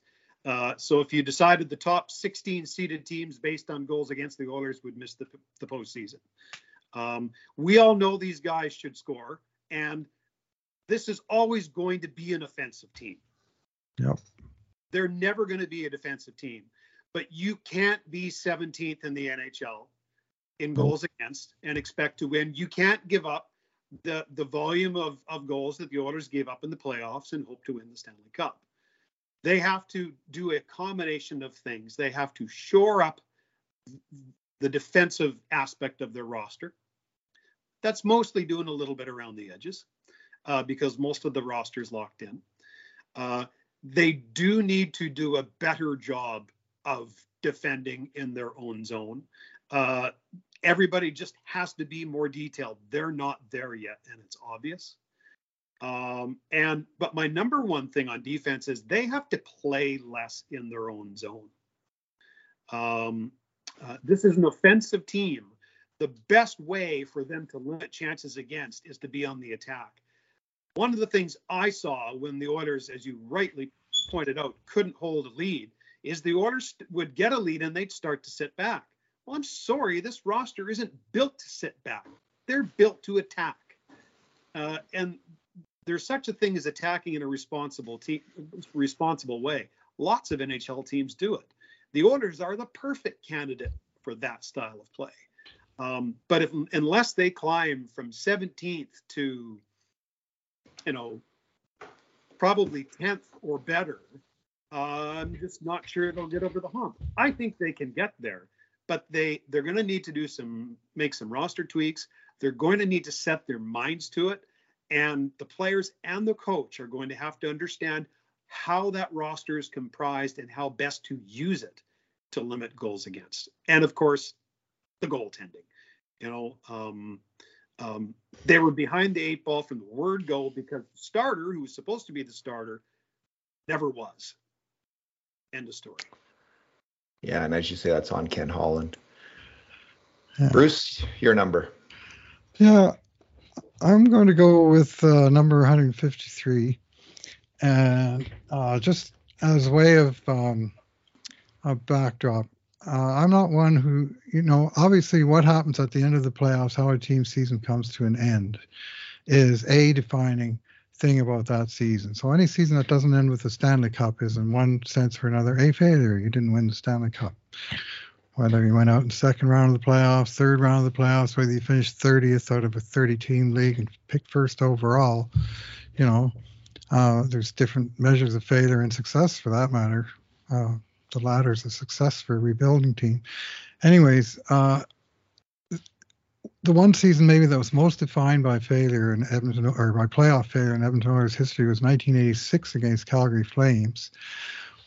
So if you decided the top 16 seeded teams based on goals against, the Oilers would miss the postseason. We all know these guys should score. And this is always going to be an offensive team. Yep. They're never going to be a defensive team. But you can't be 17th in the NHL in goals against and expect to win. You can't give up the volume of goals that the Oilers gave up in the playoffs and hope to win the Stanley Cup. They have to do a combination of things. They have to shore up the defensive aspect of their roster. That's mostly doing a little bit around the edges because most of the roster is locked in. They do need to do a better job of defending in their own zone. Everybody just has to be more detailed. They're not there yet, and it's obvious. But my number one thing on defense is they have to play less in their own zone. This is an offensive team. The best way for them to limit chances against is to be on the attack. One of the things I saw when the Oilers, as you rightly pointed out, couldn't hold a lead is the Oilers would get a lead and they'd start to sit back. Well, I'm sorry, this roster isn't built to sit back. They're built to attack. And there's such a thing as attacking in a responsible way. Lots of NHL teams do it. The Oilers are the perfect candidate for that style of play. But unless they climb from 17th to, probably 10th or better, I'm just not sure they'll get over the hump. I think they can get there, but they're going to need to make some roster tweaks. They're going to need to set their minds to it. And the players and the coach are going to have to understand how that roster is comprised and how best to use it to limit goals against. And of course, the goaltending. They were behind the eight ball from the word go because the starter, who was supposed to be the starter, never was. End of story. Yeah, and as you say, that's on Ken Holland. Yeah. Bruce, your number. Yeah, I'm going to go with number 153, and just as a way of a backdrop, I'm not one who, obviously what happens at the end of the playoffs, how a team season comes to an end, is a defining thing about that season. So any season that doesn't end with the Stanley Cup is, in one sense or another, a failure. You didn't win the Stanley Cup. Whether you went out in the second round of the playoffs, third round of the playoffs, whether you finished 30th out of a 30-team league and picked first overall, there's different measures of failure and success for that matter. The latter is a success for a rebuilding team. Anyways, the one season maybe that was most defined by failure in Edmonton, or by playoff failure in Edmonton Oilers history, was 1986 against Calgary Flames,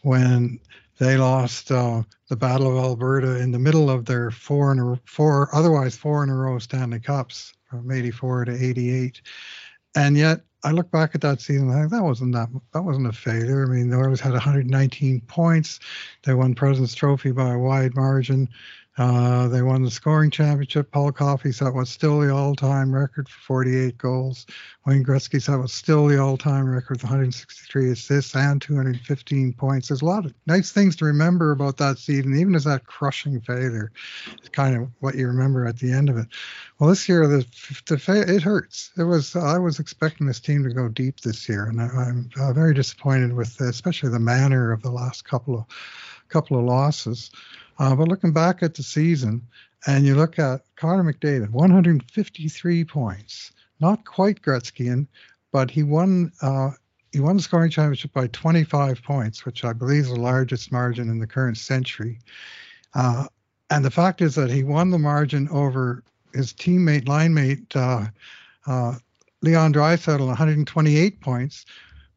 when they lost the Battle of Alberta in the middle of their four in a row Stanley Cups from 84 to 88. And yet I look back at that season and I think that wasn't a failure. I mean, the Oilers had 119 points. They won President's Trophy by a wide margin. They won the scoring championship. Paul Coffey set what's still the all-time record for 48 goals. Wayne Gretzky set what's still the all-time record with 163 assists and 215 points. There's a lot of nice things to remember about that season, even as that crushing failure. It's kind of what you remember at the end of it. Well, this year, it hurts. I was expecting this team to go deep this year, and I'm very disappointed with especially the manner of the last couple of losses. But looking back at the season, and you look at Connor McDavid, 153 points, not quite Gretzkyan, but he won the scoring championship by 25 points, which I believe is the largest margin in the current century. And the fact is that he won the margin over his linemate Leon Draisaitl, 128 points,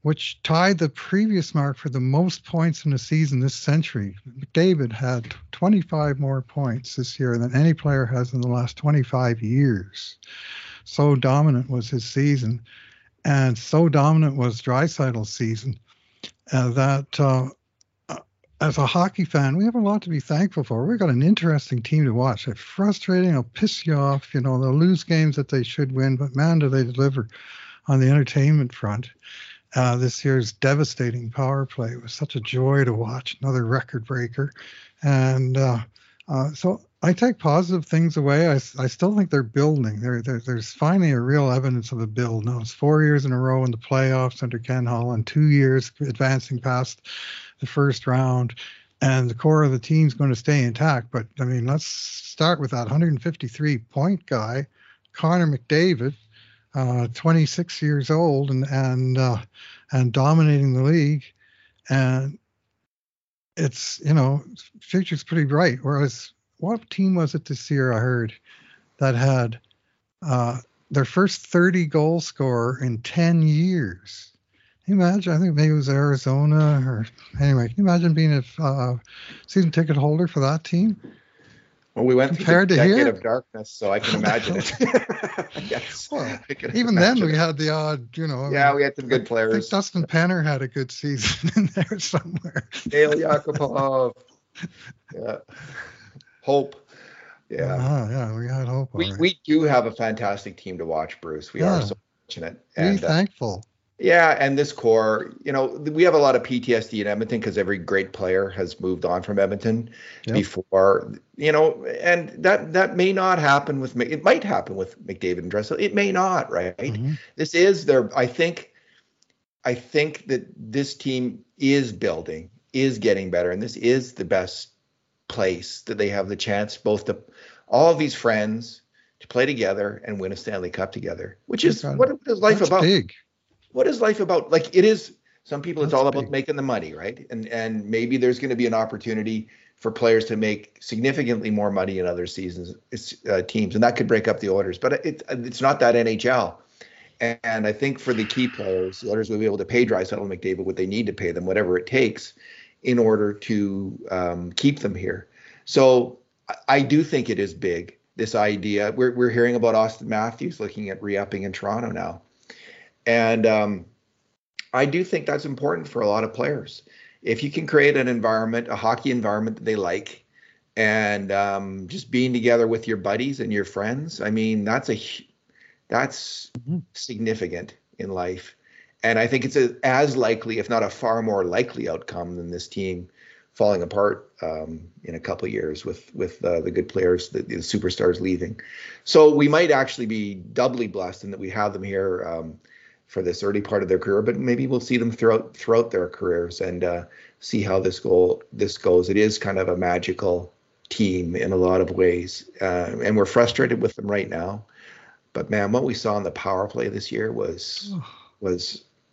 which tied the previous mark for the most points in a season this century. McDavid had 25 more points this year than any player has in the last 25 years. So dominant was his season, and so dominant was Draisaitl's season, that as a hockey fan, we have a lot to be thankful for. We've got an interesting team to watch. They're frustrating. They'll piss you off. They'll lose games that they should win, but man, do they deliver on the entertainment front. This year's devastating power play was such a joy to watch, another record breaker. And so I take positive things away. I still think they're building. There's finally a real evidence of a build. Now it's 4 years in a row in the playoffs under Ken Holland, 2 years advancing past the first round. And the core of the team's going to stay intact. But, I mean, let's start with that 153-point guy, Connor McDavid. 26 years old and dominating the league, and it's future's pretty bright. Whereas what team was it this year I heard that had their first 30 goal scorer in 10 years? Can you imagine? I think maybe it was Arizona or anyway. Can you imagine being a season ticket holder for that team? Well, we went compared through the decade of darkness, so I can imagine it. Yes. Well, can even imagine. Then we had the odd, you know. Yeah, we had some good players. I think Dustin Penner had a good season in there somewhere. Dale Yakupov. Yeah. Hope. Yeah. Yeah, we had Hope. We do have a fantastic team to watch, Bruce. We are so fortunate. And, thankful. Yeah, and this core, you know, we have a lot of PTSD in Edmonton because every great player has moved on from Edmonton before, you know, and that may not happen with, it might happen with McDavid and Draisaitl. It may not, right? Mm-hmm. This is their, I think that this team is building, is getting better, and this is the best place that they have the chance both to, all of these friends, to play together and win a Stanley Cup together, which is what is life about? Big. What is life about? Like it is, some people, it's all about making the money, right? And maybe there's going to be an opportunity for players to make significantly more money in other seasons, teams, and that could break up the Oilers. But it's not that NHL. And I think for the key players, the Oilers will be able to pay Draisaitl and McDavid what they need to pay them, whatever it takes, in order to keep them here. So I do think it is big, this idea. We're hearing about Austin Matthews looking at re-upping in Toronto now. And I do think that's important for a lot of players. If you can create an environment, a hockey environment that they like, and just being together with your buddies and your friends, I mean, that's significant in life. And I think it's as likely, if not a far more likely outcome than this team falling apart in a couple of years with the good players, the superstars leaving. So we might actually be doubly blessed in that we have them here for this early part of their career, but maybe we'll see them throughout their careers and see how this goes. It is kind of a magical team in a lot of ways, and we're frustrated with them right now. But man, what we saw in the power play this year was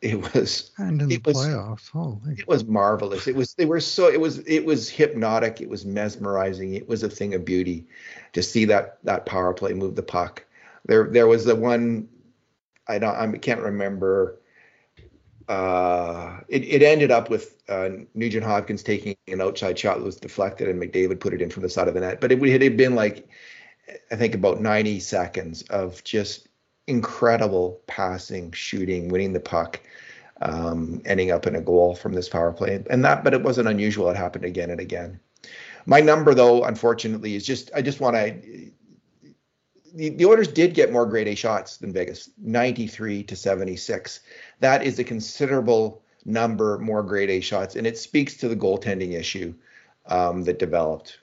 playoffs. Holy. It was marvelous. It was hypnotic. It was mesmerizing. It was a thing of beauty to see that power play move the puck. There was the one. I can't remember. It ended up with Nugent Hopkins taking an outside shot that was deflected, and McDavid put it in from the side of the net. But it had been like, I think, about 90 seconds of just incredible passing, shooting, winning the puck, ending up in a goal from this power play. But it wasn't unusual. It happened again and again. My number, though, unfortunately, is just, I just want to. The Oilers did get more grade A shots than Vegas, 93-76. That is a considerable number more grade A shots, and it speaks to the goaltending issue that developed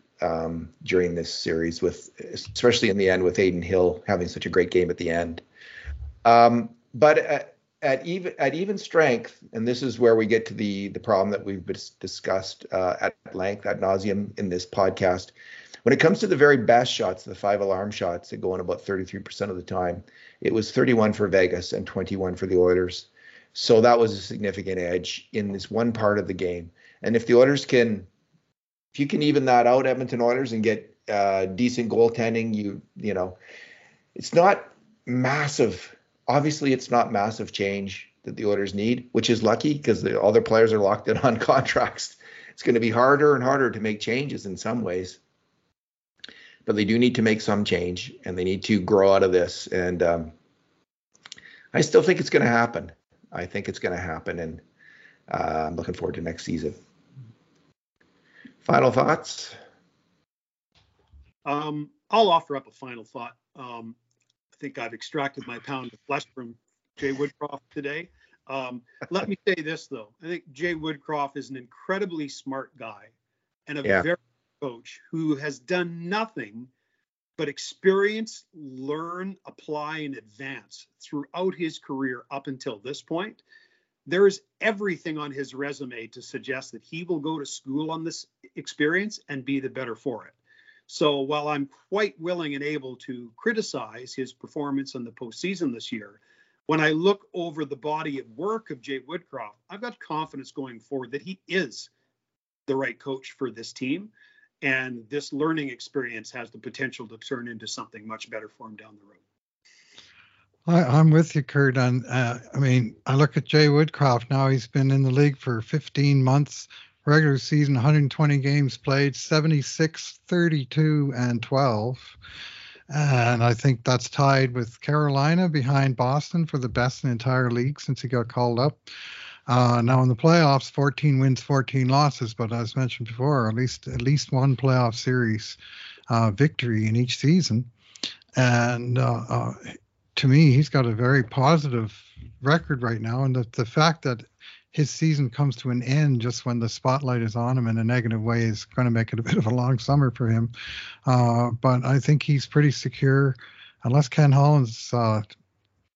during this series, especially in the end with Adin Hill having such a great game at the end. But at even strength, and this is where we get to the problem that we've discussed at length, ad nauseum in this podcast. When it comes to the very best shots, the five alarm shots that go in about 33% of the time, it was 31 for Vegas and 21 for the Oilers. So that was a significant edge in this one part of the game. And if the Oilers if you can even that out, Edmonton Oilers, and get decent goaltending, you know, it's not massive. Obviously, it's not massive change that the Oilers need, which is lucky because all their players are locked in on contracts. It's going to be harder and harder to make changes in some ways. But they do need to make some change, and they need to grow out of this. And I still think it's going to happen. I think it's going to happen, and I'm looking forward to next season. Final thoughts? I'll offer up a final thought. I think I've extracted my pound of flesh from Jay Woodcroft today. Let me say this, though. I think Jay Woodcroft is an incredibly smart guy and a very coach who has done nothing but experience, learn, apply, and advance throughout his career up until this point. There is everything on his resume to suggest that he will go to school on this experience and be the better for it. So while I'm quite willing and able to criticize his performance in the postseason this year, when I look over the body of work of Jay Woodcroft, I've got confidence going forward that he is the right coach for this team. And this learning experience has the potential to turn into something much better for him down the road. I'm with you, Kurt. I look at Jay Woodcroft now. He's been in the league for 15 months, regular season, 120 games played, 76, 32, and 12. And I think that's tied with Carolina behind Boston for the best in the entire league since he got called up. Now in the playoffs, 14 wins, 14 losses. But as mentioned before, at least one playoff series victory in each season. And to me, he's got a very positive record right now. And the fact that his season comes to an end just when the spotlight is on him in a negative way is going to make it a bit of a long summer for him. But I think he's pretty secure, unless Ken Holland's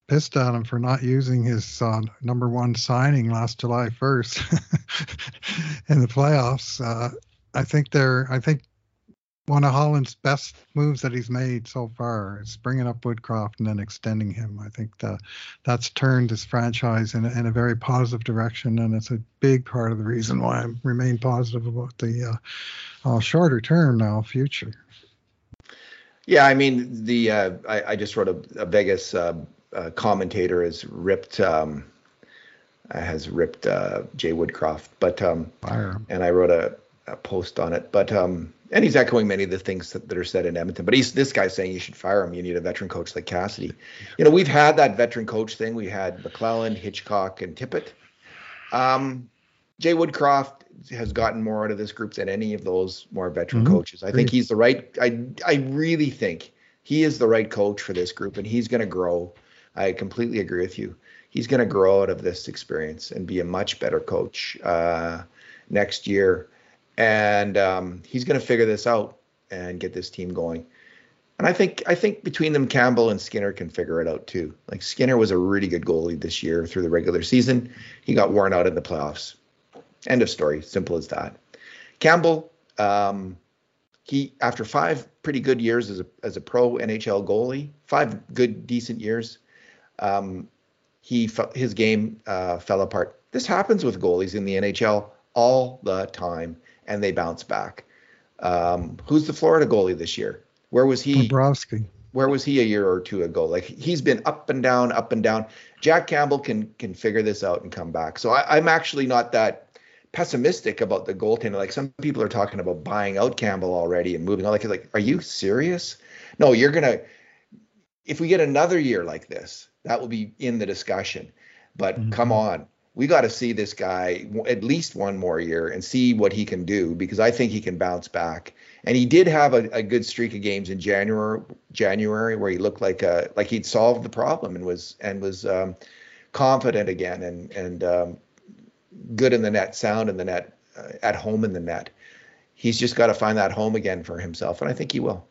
pissed at him for not using his number one signing last July 1st in the playoffs. I think one of Holland's best moves that he's made so far is bringing up Woodcroft and then extending him. I think that's turned this franchise in a very positive direction, and it's a big part of the reason why I remain positive about the shorter term now future. Yeah, I mean, I just wrote a Vegas commentator has ripped Jay Woodcroft, but and I wrote a post on it, but and he's echoing many of the things that are said in Edmonton. But this guy's saying you should fire him. You need a veteran coach like Cassidy. You know, we've had that veteran coach thing. We had McLellan, Hitchcock, and Tippett. Jay Woodcroft has gotten more out of this group than any of those more veteran coaches. I think he's the right. I really think he is the right coach for this group, and he's going to grow. I completely agree with you. He's going to grow out of this experience and be a much better coach next year. And he's going to figure this out and get this team going. And I think between them, Campbell and Skinner can figure it out too. Like, Skinner was a really good goalie this year through the regular season. He got worn out in the playoffs. End of story. Simple as that. Campbell, he, after 5 pretty good years as a pro NHL goalie, 5 good, decent years, his game fell apart. This happens with goalies in the NHL all the time, and they bounce back. Who's the Florida goalie this year? Where was he? Bobrovsky. Where was he a year or two ago? Like, he's been up and down, up and down. Jack Campbell can figure this out and come back. So I'm actually not that pessimistic about the goaltender. Like, some people are talking about buying out Campbell already and moving on. Like, are you serious? No, you're going to – if we get another year like this, that will be in the discussion. But come on. We got to see this guy at least one more year and see what he can do, because I think he can bounce back. And he did have a good streak of games in January where he looked like he'd solved the problem and was confident again and good in the net, sound in the net, at home in the net. He's just got to find that home again for himself, and I think he will.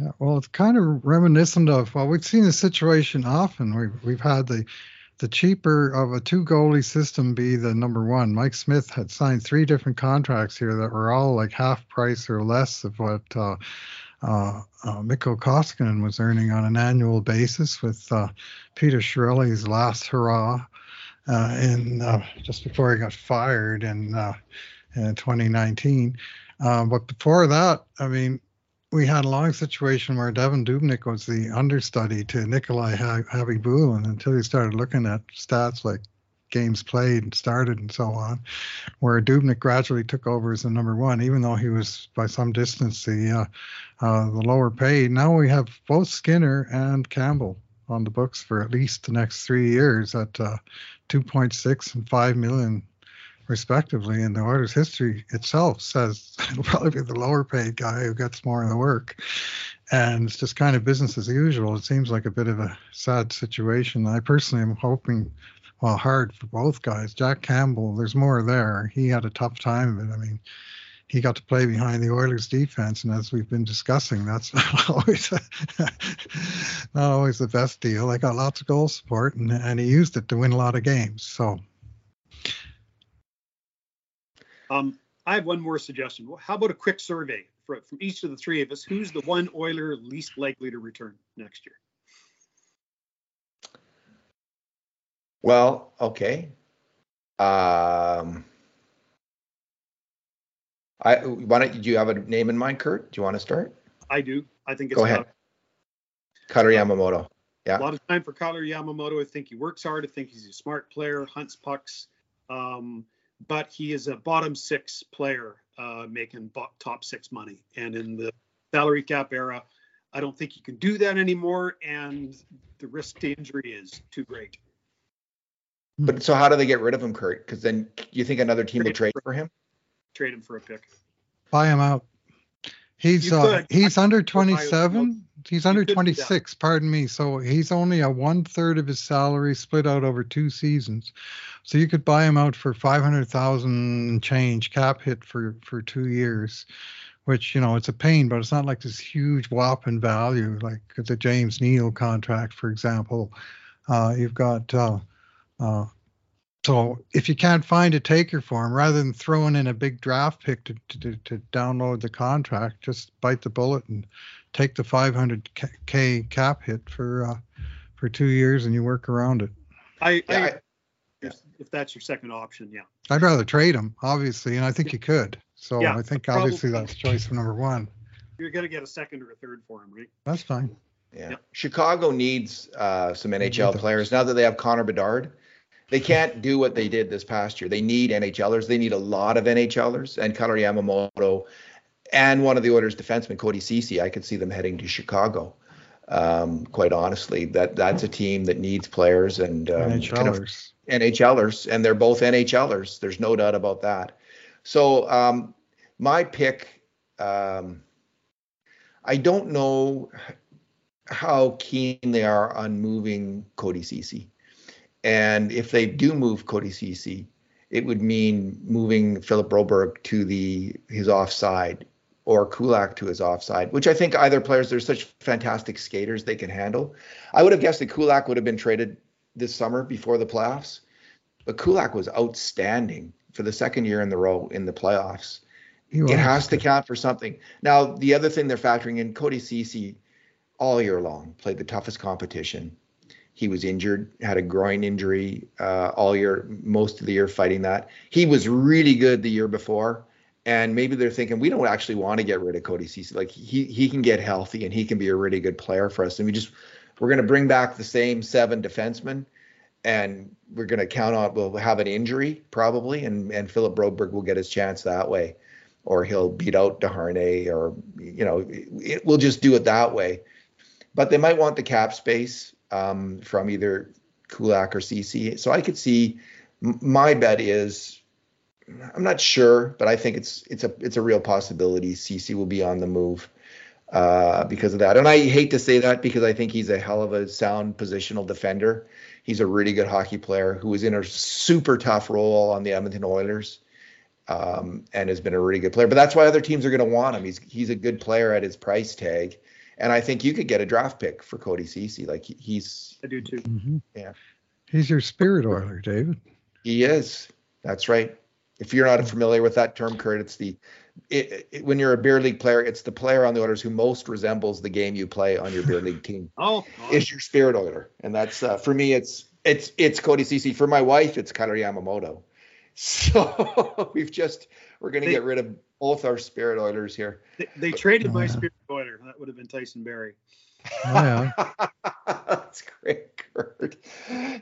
Yeah, well, it's kind of reminiscent of, well, we've seen this situation often. We've had the cheaper of a 2-goalie system be the number one. Mike Smith had signed 3 different contracts here that were all like half price or less of what Mikko Koskinen was earning on an annual basis, with Peter Chiarelli's last hurrah just before he got fired in 2019. But before that, I mean, we had a long situation where Devin Dubnyk was the understudy to Nikolai Habibulin until you started looking at stats like games played and started and so on, where Dubnyk gradually took over as the number one, even though he was by some distance the lower paid. Now we have both Skinner and Campbell on the books for at least the next 3 years at $2.6 and $5 million. Respectively, and the Oilers' history itself says it'll probably be the lower-paid guy who gets more of the work. And it's just kind of business as usual. It seems like a bit of a sad situation. I personally am hoping, well, hard for both guys. Jack Campbell, there's more there. He had a tough time of it. I mean, he got to play behind the Oilers' defense, and as we've been discussing, that's not always the best deal. They got lots of goal support, and he used it to win a lot of games. So... I have one more suggestion. How about a quick survey from each of the three of us? Who's the one Oiler least likely to return next year? Well, okay. Do you have a name in mind, Kurt? Do you want to start? I do. I think it's Kailer Yamamoto. Yeah. A lot of time for Kailer Yamamoto. I think he works hard. I think he's a smart player, hunts pucks. But he is a bottom six player making top six money. And in the salary cap era, I don't think you can do that anymore. And the risk to injury is too great. But so how do they get rid of him, Kurt? Because then you think another team will trade for him? Trade him for a pick. Buy him out. He's under 27. He's under 26, pardon me. So he's only a 1/3 of his salary split out over 2 seasons. So you could buy him out for $500,000 change cap hit for 2 years, which, you know, it's a pain, but it's not like this huge whop in value, like the James Neal contract, for example. You've got, so if you can't find a taker for him, rather than throwing in a big draft pick to download the contract, just bite the bullet and take the $500K cap hit for 2 years, and you work around it. If that's your second option, yeah. I'd rather trade him, obviously, and I think you could. So yeah, I think obviously that's choice number one. You're going to get a second or a third for him, right? That's fine. Yeah. Yep. Chicago needs some NHL players now that they have Connor Bedard. They can't do what they did this past year. They need NHLers. They need a lot of NHLers. And Kailer Yamamoto and one of the Oilers defensemen, Cody Ceci, I could see them heading to Chicago, quite honestly. That's a team that needs players and NHLers. And they're both NHLers. There's no doubt about that. So my pick, I don't know how keen they are on moving Cody Ceci. And if they do move Cody Ceci, it would mean moving Philip Broberg to his offside or Kulak to his offside, which I think either players, they're such fantastic skaters they can handle. I would have guessed that Kulak would have been traded this summer before the playoffs, but Kulak was outstanding for the second year in the row in the playoffs. It has to count for something. Now, the other thing they're factoring in, Cody Ceci all year long played the toughest competition. He was injured, had a groin injury all year, most of the year fighting that. He was really good the year before, and maybe they're thinking, we don't actually want to get rid of Cody Ceci. Like, he can get healthy, and he can be a really good player for us. And we're going to bring back the same 7 defensemen, and we're going to count on, we'll have an injury probably, and Philip Broberg will get his chance that way, or he'll beat out DeHarnay, or, you know, we'll just do it that way. But they might want the cap space from either Kulak or Ceci. So I could see, my bet is, I'm not sure, but I think it's a real possibility Ceci will be on the move because of that. And I hate to say that because I think he's a hell of a sound positional defender. He's a really good hockey player who was in a super tough role on the Edmonton Oilers and has been a really good player. But that's why other teams are going to want him. He's a good player at his price tag. And I think you could get a draft pick for Cody Ceci. Like he's, I do too. Mm-hmm. Yeah, he's your spirit Oiler, David. He is. That's right. If you're not familiar with that term, Kurt, it's when you're a beer league player, it's the player on the Oilers who most resembles the game you play on your beer league team. It's your spirit Oiler, and that's for me, it's Cody Ceci. For my wife, it's Kailer Yamamoto. So we're going to get rid of both our spirit Oilers here. They traded my spirit Oiler. That would have been Tyson Barrie. Oh, yeah. That's great, Kurt.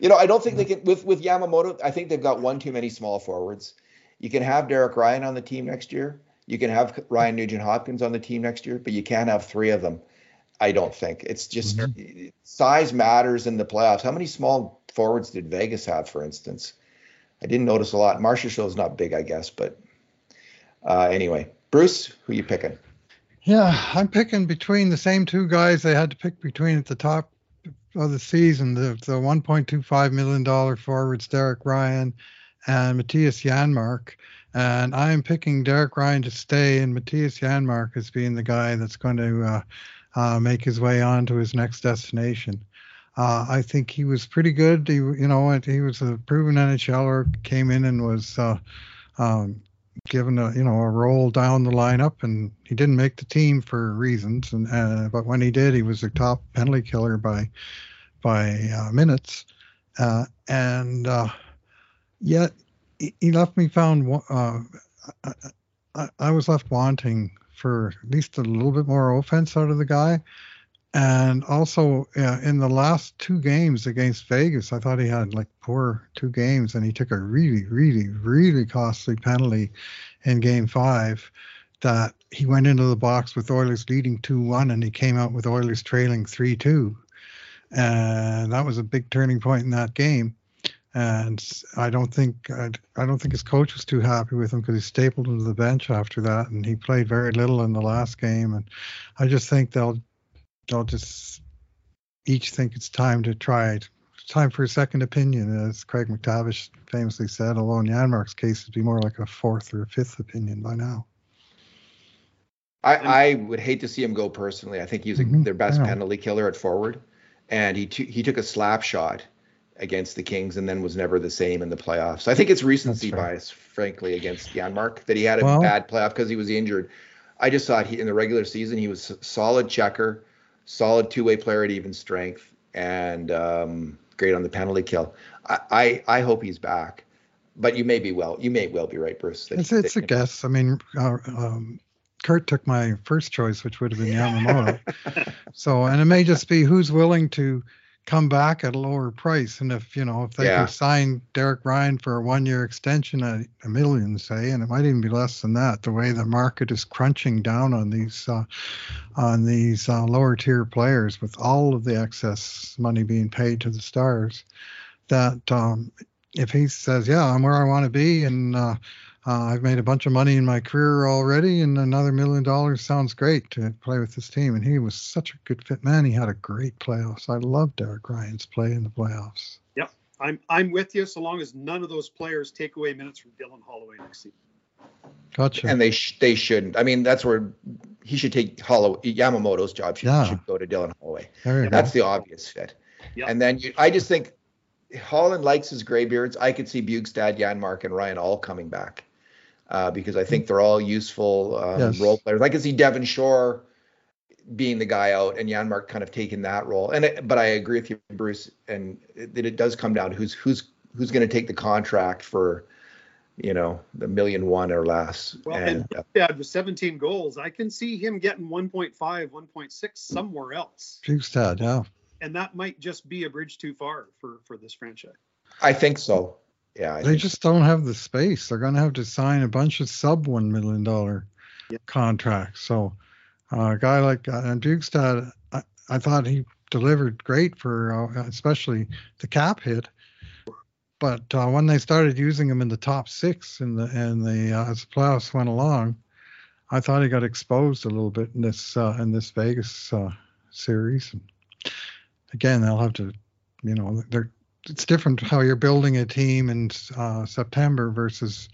You know, I don't think they can, with Yamamoto, I think they've got one too many small forwards. You can have Derek Ryan on the team next year. You can have Ryan Nugent Hopkins on the team next year, but you can't have 3 of them. I don't think. It's just size matters in the playoffs. How many small forwards did Vegas have, for instance? I didn't notice a lot. Marcia Show's not big, I guess, but anyway. Bruce, who are you picking? Yeah, I'm picking between the same 2 guys they had to pick between at the top of the season, the $1.25 million forwards, Derek Ryan and Matthias Janmark. And I am picking Derek Ryan to stay, and Matthias Janmark as being the guy that's going to make his way on to his next destination. I think he was pretty good. He was a proven NHLer, came in and was given a role down the lineup, and he didn't make the team for reasons. And but when he did, he was a top penalty killer by minutes. Yet he left me found I was left wanting for at least a little bit more offense out of the guy. And also in the last two games against Vegas, I thought he had like poor two games, and he took a really, really, really costly penalty in Game 5 that he went into the box with Oilers leading 2-1 and he came out with Oilers trailing 3-2. And that was a big turning point in that game. And I don't think his coach was too happy with him, because he stapled him to the bench after that, and he played very little in the last game. And I just think they'll just each think it's time to try it. It's time for a second opinion, as Craig McTavish famously said, although in Janmark's case, it'd be more like a fourth or a fifth opinion by now. I would hate to see him go personally. I think he's their best penalty killer at forward. And he took a slap shot against the Kings and then was never the same in the playoffs. So I think it's recency bias, frankly, against Janmark, that he had a bad playoff because he was injured. I just thought in the regular season, he was solid checker, solid two-way player at even strength, and great on the penalty kill. I hope he's back, but you may well be right, Bruce. It's a guess. I mean, Kurt took my first choice, which would have been Yamamoto. So, and it may just be who's willing to come back at a lower price. And if they could sign Derek Ryan for a one-year extension at $1 million, say, and it might even be less than that, the way the market is crunching down on these lower tier players with all of the excess money being paid to the stars, that if he says, yeah, I'm where I want to be, and I've made a bunch of money in my career already, and another $1 million sounds great to play with this team. And he was such a good fit, man. He had a great playoffs. I love Derek Ryan's play in the playoffs. Yep, I'm with you, so long as none of those players take away minutes from Dylan Holloway next season. Gotcha. And they shouldn't. I mean, that's where he should take Yamamoto's job. Should go to Dylan Holloway. That's the obvious fit. Yep. And then I just think Holland likes his graybeards. I could see Bjugstad, Janmark, and Ryan all coming back. Because I think they're all useful role players. I can see Devon Shore being the guy out and Janmark kind of taking that role. But I agree with you, Bruce, and that it does come down to who's going to take the contract for, the $1.1 million or less. Well, and with 17 goals, I can see him getting 1.5, 1.6 somewhere else. Bjugstad, yeah. And that might just be a bridge too far for this franchise. I think so. Yeah, they just don't have the space. They're going to have to sign a bunch of sub $1 million contracts. So a guy like Bjugstad, I thought he delivered great for especially the cap hit. But when they started using him in the top six as the playoffs went along, I thought he got exposed a little bit in this Vegas series. And again, they'll have to, it's different how you're building a team in September versus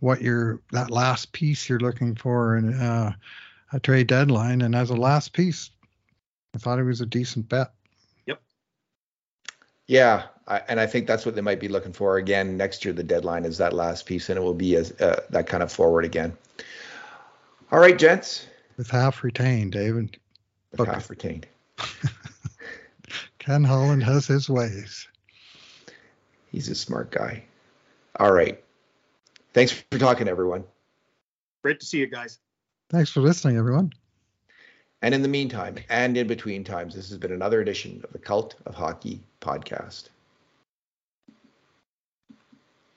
what that last piece you're looking for in a trade deadline. And as a last piece, I thought it was a decent bet. Yep. Yeah, and I think that's what they might be looking for again next year. The deadline is that last piece, and it will be as that kind of forward again. All right, gents. With half retained, David. With half retained. Ken Holland has his ways. He's a smart guy. All right. Thanks for talking, everyone. Great to see you guys. Thanks for listening, everyone. And in the meantime, and in between times, this has been another edition of the Cult of Hockey podcast.